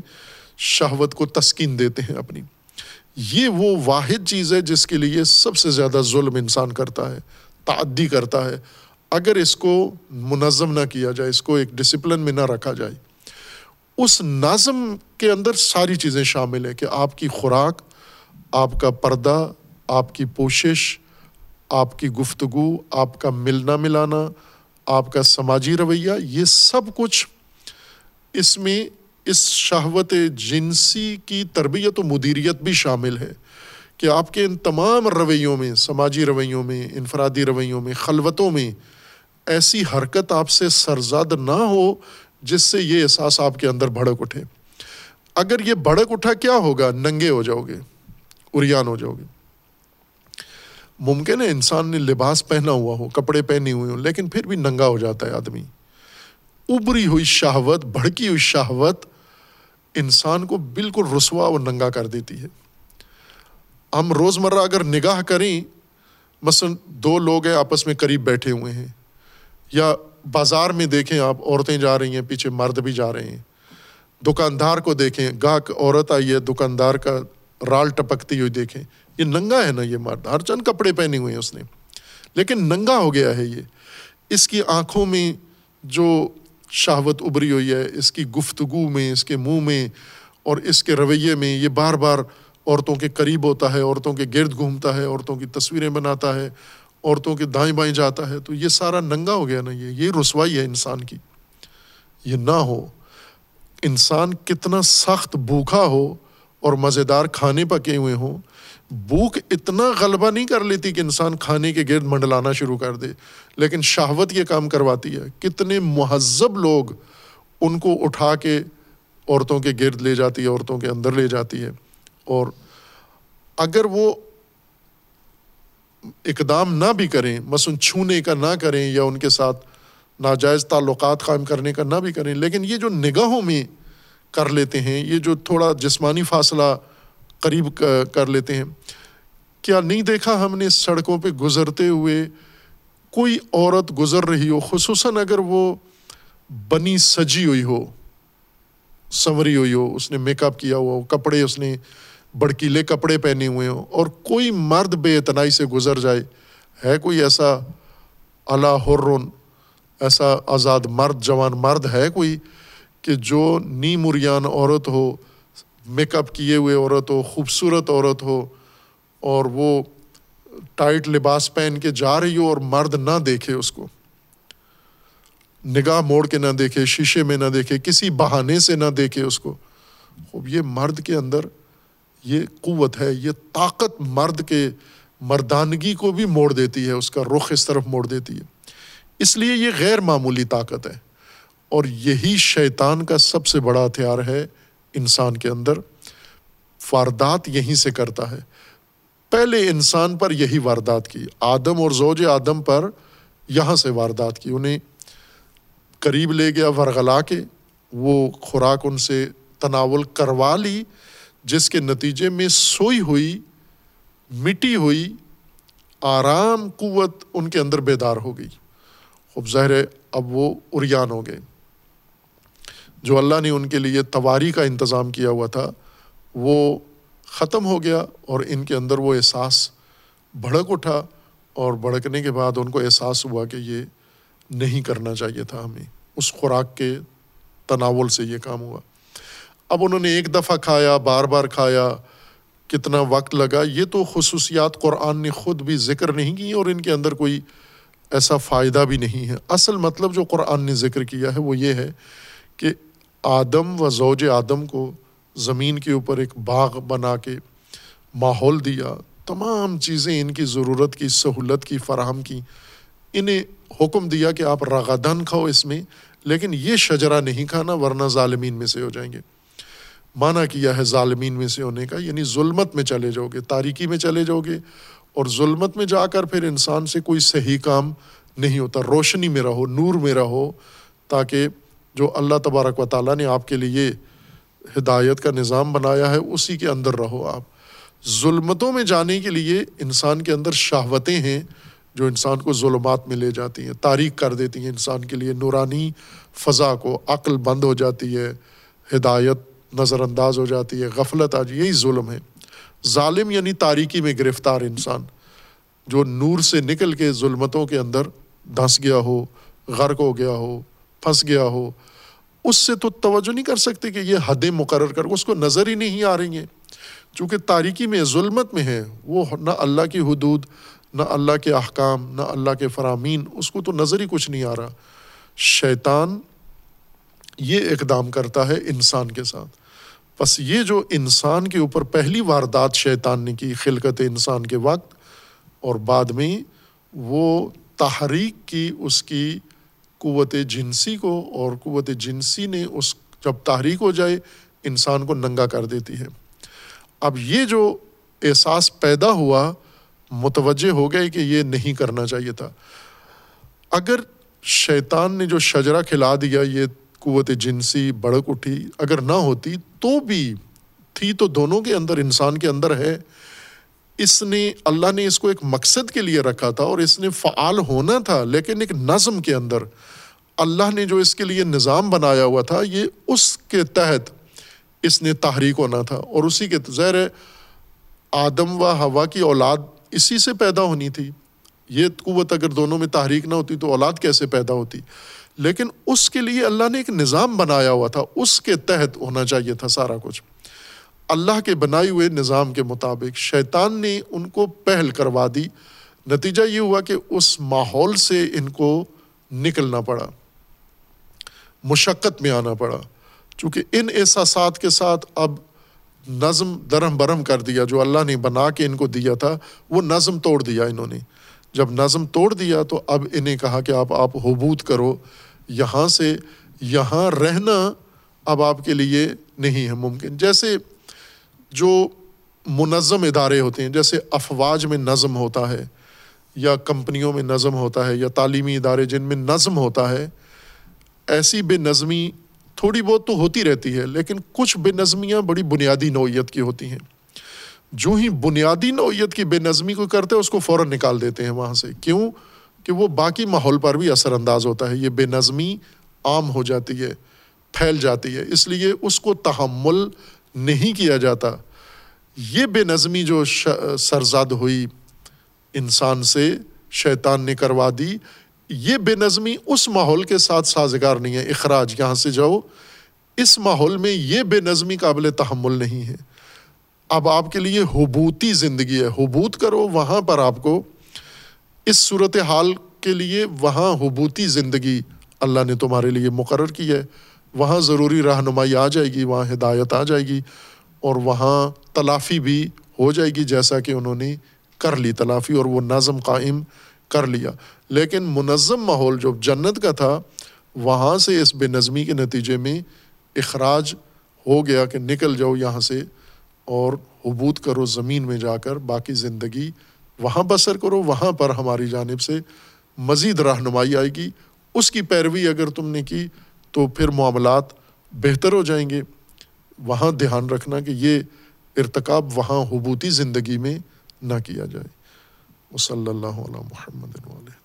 شہوت کو تسکین دیتے ہیں اپنی. یہ وہ واحد چیز ہے جس کے لیے سب سے زیادہ ظلم انسان کرتا ہے، تعدی کرتا ہے. اگر اس کو منظم نہ کیا جائے، اس کو ایک ڈسپلن میں نہ رکھا جائے. اس نظم کے اندر ساری چیزیں شامل ہیں کہ آپ کی خوراک، آپ کا پردہ، آپ کی پوشش، آپ کی گفتگو، آپ کا ملنا ملانا، آپ کا سماجی رویہ، یہ سب کچھ اس میں اس شہوت جنسی کی تربیت و مدیریت بھی شامل ہے کہ آپ کے ان تمام رویوں میں، سماجی رویوں میں، انفرادی رویوں میں، خلوتوں میں ایسی حرکت آپ سے سرزد نہ ہو جس سے یہ احساس آپ کے اندر بھڑک اٹھے. اگر یہ بھڑک اٹھا کیا ہوگا؟ ننگے ہو جاؤ گے، عریان ہو جاؤ گے. ممکن ہے انسان نے لباس پہنا ہوا ہو، کپڑے پہنے ہوئے ہوں، لیکن پھر بھی ننگا ہو جاتا ہے آدمی. ابری ہوئی شہوت، بھڑکی ہوئی شہوت انسان کو بالکل رسوا اور ننگا کر دیتی ہے. ہم روزمرہ اگر نگاہ کریں، مثلا دو لوگ ہیں آپس میں قریب بیٹھے ہوئے ہیں، یا بازار میں دیکھیں آپ، عورتیں جا رہی ہیں پیچھے مرد بھی جا رہے ہیں. دکاندار کو دیکھیں، گاہک عورت آئی ہے، دکاندار کا رال ٹپکتی ہوئی دیکھیں. یہ ننگا ہے نا یہ مرد، ہر چند کپڑے پہنے ہوئے ہیں اس نے، لیکن ننگا ہو گیا ہے یہ. اس کی آنکھوں میں جو شہوت ابری ہوئی ہے، اس کی گفتگو میں، اس کے منہ میں اور اس کے رویے میں، یہ بار بار عورتوں کے قریب ہوتا ہے، عورتوں کے گرد گھومتا ہے، عورتوں کی تصویریں بناتا ہے، عورتوں کے دائیں بائیں جاتا ہے. تو یہ سارا ننگا ہو گیا نا یہ یہ رسوائی ہے انسان کی. یہ نہ ہو، انسان کتنا سخت بھوکا ہو اور مزیدار کھانے پکے ہوئے ہوں، بھوک اتنا غلبہ نہیں کر لیتی کہ انسان کھانے کے گرد منڈلانا شروع کر دے، لیکن شہوت یہ کام کرواتی ہے. کتنے مہذب لوگ ان کو اٹھا کے عورتوں کے گرد لے جاتی ہے، عورتوں کے اندر لے جاتی ہے. اور اگر وہ اقدام نہ بھی کریں، مثلا چھونے کا نہ کریں یا ان کے ساتھ ناجائز تعلقات قائم کرنے کا نہ بھی کریں، لیکن یہ جو نگاہوں میں کر لیتے ہیں، یہ جو تھوڑا جسمانی فاصلہ قریب کر لیتے ہیں. کیا نہیں دیکھا ہم نے سڑکوں پہ گزرتے ہوئے کوئی عورت گزر رہی ہو، خصوصاً اگر وہ بنی سجی ہوئی ہو، سنوری ہوئی ہو، اس نے میک اپ کیا ہوا ہو، کپڑے اس نے بڑکیلے کپڑے پہنے ہوئے ہوں، اور کوئی مرد بے اتنائی سے گزر جائے. ہے کوئی ایسا الا حرن، ایسا آزاد مرد، جوان مرد ہے کوئی کہ جو نی مریان عورت ہو، میک اپ کیے ہوئے عورت ہو، خوبصورت عورت ہو، اور وہ ٹائٹ لباس پہن کے جا رہی ہو اور مرد نہ دیکھے، اس کو نگاہ موڑ کے نہ دیکھے، شیشے میں نہ دیکھے، کسی بہانے سے نہ دیکھے اس کو. خوب یہ مرد کے اندر یہ قوت ہے، یہ طاقت مرد کے مردانگی کو بھی موڑ دیتی ہے، اس کا رخ اس طرف موڑ دیتی ہے. اس لیے یہ غیر معمولی طاقت ہے، اور یہی شیطان کا سب سے بڑا ہتھیار ہے انسان کے اندر. واردات یہیں سے کرتا ہے. پہلے انسان پر یہی واردات کی، آدم اور زوج آدم پر یہاں سے واردات کی، انہیں قریب لے گیا ورغلا کے، وہ خوراک ان سے تناول کروا لی، جس کے نتیجے میں سوئی ہوئی، مٹی ہوئی آرام قوت ان کے اندر بیدار ہو گئی. خوب ظاہر ہے اب وہ عریان ہو گئے. جو اللہ نے ان کے لیے تواری کا انتظام کیا ہوا تھا وہ ختم ہو گیا، اور ان کے اندر وہ احساس بھڑک اٹھا، اور بھڑکنے کے بعد ان کو احساس ہوا کہ یہ نہیں کرنا چاہیے تھا ہمیں. اس خوراک کے تناول سے یہ کام ہوا. اب انہوں نے ایک دفعہ کھایا، بار بار کھایا، کتنا وقت لگا. یہ تو خصوصیات قرآن نے خود بھی ذکر نہیں کی، اور ان کے اندر کوئی ایسا فائدہ بھی نہیں ہے. اصل مطلب جو قرآن نے ذکر کیا ہے وہ یہ ہے کہ آدم و زوج آدم کو زمین کے اوپر ایک باغ بنا کے ماحول دیا، تمام چیزیں ان کی ضرورت کی، سہولت کی فراہم کی، انہیں حکم دیا کہ آپ رغدن کھاؤ اس میں، لیکن یہ شجرہ نہیں کھانا ورنہ ظالمین میں سے ہو جائیں گے. مانا کیا ہے ظالمین میں سے ہونے کا، یعنی ظلمت میں چلے جاؤ گے، تاریکی میں چلے جاؤ گے، اور ظلمت میں جا کر پھر انسان سے کوئی صحیح کام نہیں ہوتا. روشنی میں رہو، نور میں رہو، تاکہ جو اللہ تبارک و تعالیٰ نے آپ کے لیے ہدایت کا نظام بنایا ہے اسی کے اندر رہو آپ. ظلمتوں میں جانے کے لیے انسان کے اندر شہوتیں ہیں جو انسان کو ظلمات میں لے جاتی ہیں، تاریک کر دیتی ہیں انسان کے لیے نورانی فضا کو. عقل بند ہو جاتی ہے، ہدایت نظر انداز ہو جاتی ہے، غفلت آج، یہی ظلم ہے. ظالم یعنی تاریکی میں گرفتار انسان، جو نور سے نکل کے ظلمتوں کے اندر دھنس گیا ہو، غرق ہو گیا ہو، پھنس گیا ہو. اس سے تو توجہ نہیں کر سکتے کہ یہ حدیں مقرر کر، اس کو نظر ہی نہیں آ رہی ہیں، چونکہ تاریکی میں، ظلمت میں ہے وہ. نہ اللہ کی حدود، نہ اللہ کے احکام، نہ اللہ کے فرامین، اس کو تو نظر ہی کچھ نہیں آ رہا. شیطان یہ اقدام کرتا ہے انسان کے ساتھ. بس یہ جو انسان کے اوپر پہلی واردات شیطان نے کی خلقت انسان کے وقت، اور بعد میں وہ تحریک کی اس کی قوت جنسی کو، اور قوت جنسی نے اس جب تحریک ہو جائے انسان کو ننگا کر دیتی ہے. اب یہ جو احساس پیدا ہوا، متوجہ ہو گئے کہ یہ نہیں کرنا چاہیے تھا. اگر شیطان نے جو شجرہ کھلا دیا، یہ قوت جنسی بڑک اٹھی، اگر نہ ہوتی تو بھی تھی، تو دونوں کے اندر، انسان کے اندر ہے. اس نے، اللہ نے اس کو ایک مقصد کے لیے رکھا تھا، اور اس نے فعال ہونا تھا، لیکن ایک نظم کے اندر. اللہ نے جو اس کے لیے نظام بنایا ہوا تھا، یہ اس کے تحت اس نے تحریک ہونا تھا، اور اسی کے ظاہر ہے آدم و ہوا کی اولاد اسی سے پیدا ہونی تھی. یہ قوت اگر دونوں میں تحریک نہ ہوتی تو اولاد کیسے پیدا ہوتی؟ لیکن اس کے لیے اللہ نے ایک نظام بنایا ہوا تھا، اس کے تحت ہونا چاہیے تھا سارا کچھ. اللہ کے بنائے ہوئے نظام کے مطابق شیطان نے ان کو پہل کروا دی. نتیجہ یہ ہوا کہ اس ماحول سے ان کو نکلنا پڑا، مشقت میں آنا پڑا، چونکہ ان احساسات کے ساتھ اب نظم درہم برہم کر دیا جو اللہ نے بنا کے ان کو دیا تھا، وہ نظم توڑ دیا انہوں نے. جب نظم توڑ دیا تو اب انہیں کہا کہ آپ آپ حبوط کرو، یہاں سے یہاں رہنا اب آپ کے لیے نہیں ہے ممکن. جیسے جو منظم ادارے ہوتے ہیں، جیسے افواج میں نظم ہوتا ہے، یا کمپنیوں میں نظم ہوتا ہے، یا تعلیمی ادارے جن میں نظم ہوتا ہے، ایسی بے نظمی تھوڑی بہت تو ہوتی رہتی ہے، لیکن کچھ بے نظمیاں بڑی بنیادی نوعیت کی ہوتی ہیں. جو ہی بنیادی نوعیت کی بے نظمی کو کرتے ہیں اس کو فوراً نکال دیتے ہیں وہاں سے، کیوں کہ وہ باقی ماحول پر بھی اثر انداز ہوتا ہے. یہ بے نظمی عام ہو جاتی ہے، پھیل جاتی ہے، اس لیے اس کو تحمل نہیں کیا جاتا. یہ بے نظمی جو سرزد ہوئی انسان سے، شیطان نے کروا دی، یہ بے نظمی اس ماحول کے ساتھ سازگار نہیں ہے. اخراج، یہاں سے جاؤ، اس ماحول میں یہ بے نظمی قابل تحمل نہیں ہے. اب آپ کے لیے حبوطی زندگی ہے، حبوط کرو، وہاں پر آپ کو اس صورتحال کے لیے وہاں حبوطی زندگی اللہ نے تمہارے لیے مقرر کی ہے. وہاں ضروری رہنمائی آ جائے گی، وہاں ہدایت آ جائے گی، اور وہاں تلافی بھی ہو جائے گی جیسا کہ انہوں نے کر لی تلافی، اور وہ نظم قائم کر لیا. لیکن منظم ماحول جو جنت کا تھا، وہاں سے اس بے نظمی کے نتیجے میں اخراج ہو گیا کہ نکل جاؤ یہاں سے اور حبوط کرو، زمین میں جا کر باقی زندگی وہاں بسر کرو. وہاں پر ہماری جانب سے مزید رہنمائی آئے گی، اس کی پیروی اگر تم نے کی تو پھر معاملات بہتر ہو جائیں گے. وہاں دھیان رکھنا کہ یہ ارتکاب وہاں حبوطی زندگی میں نہ کیا جائے. وصلی اللہ علی محمد وآلہ.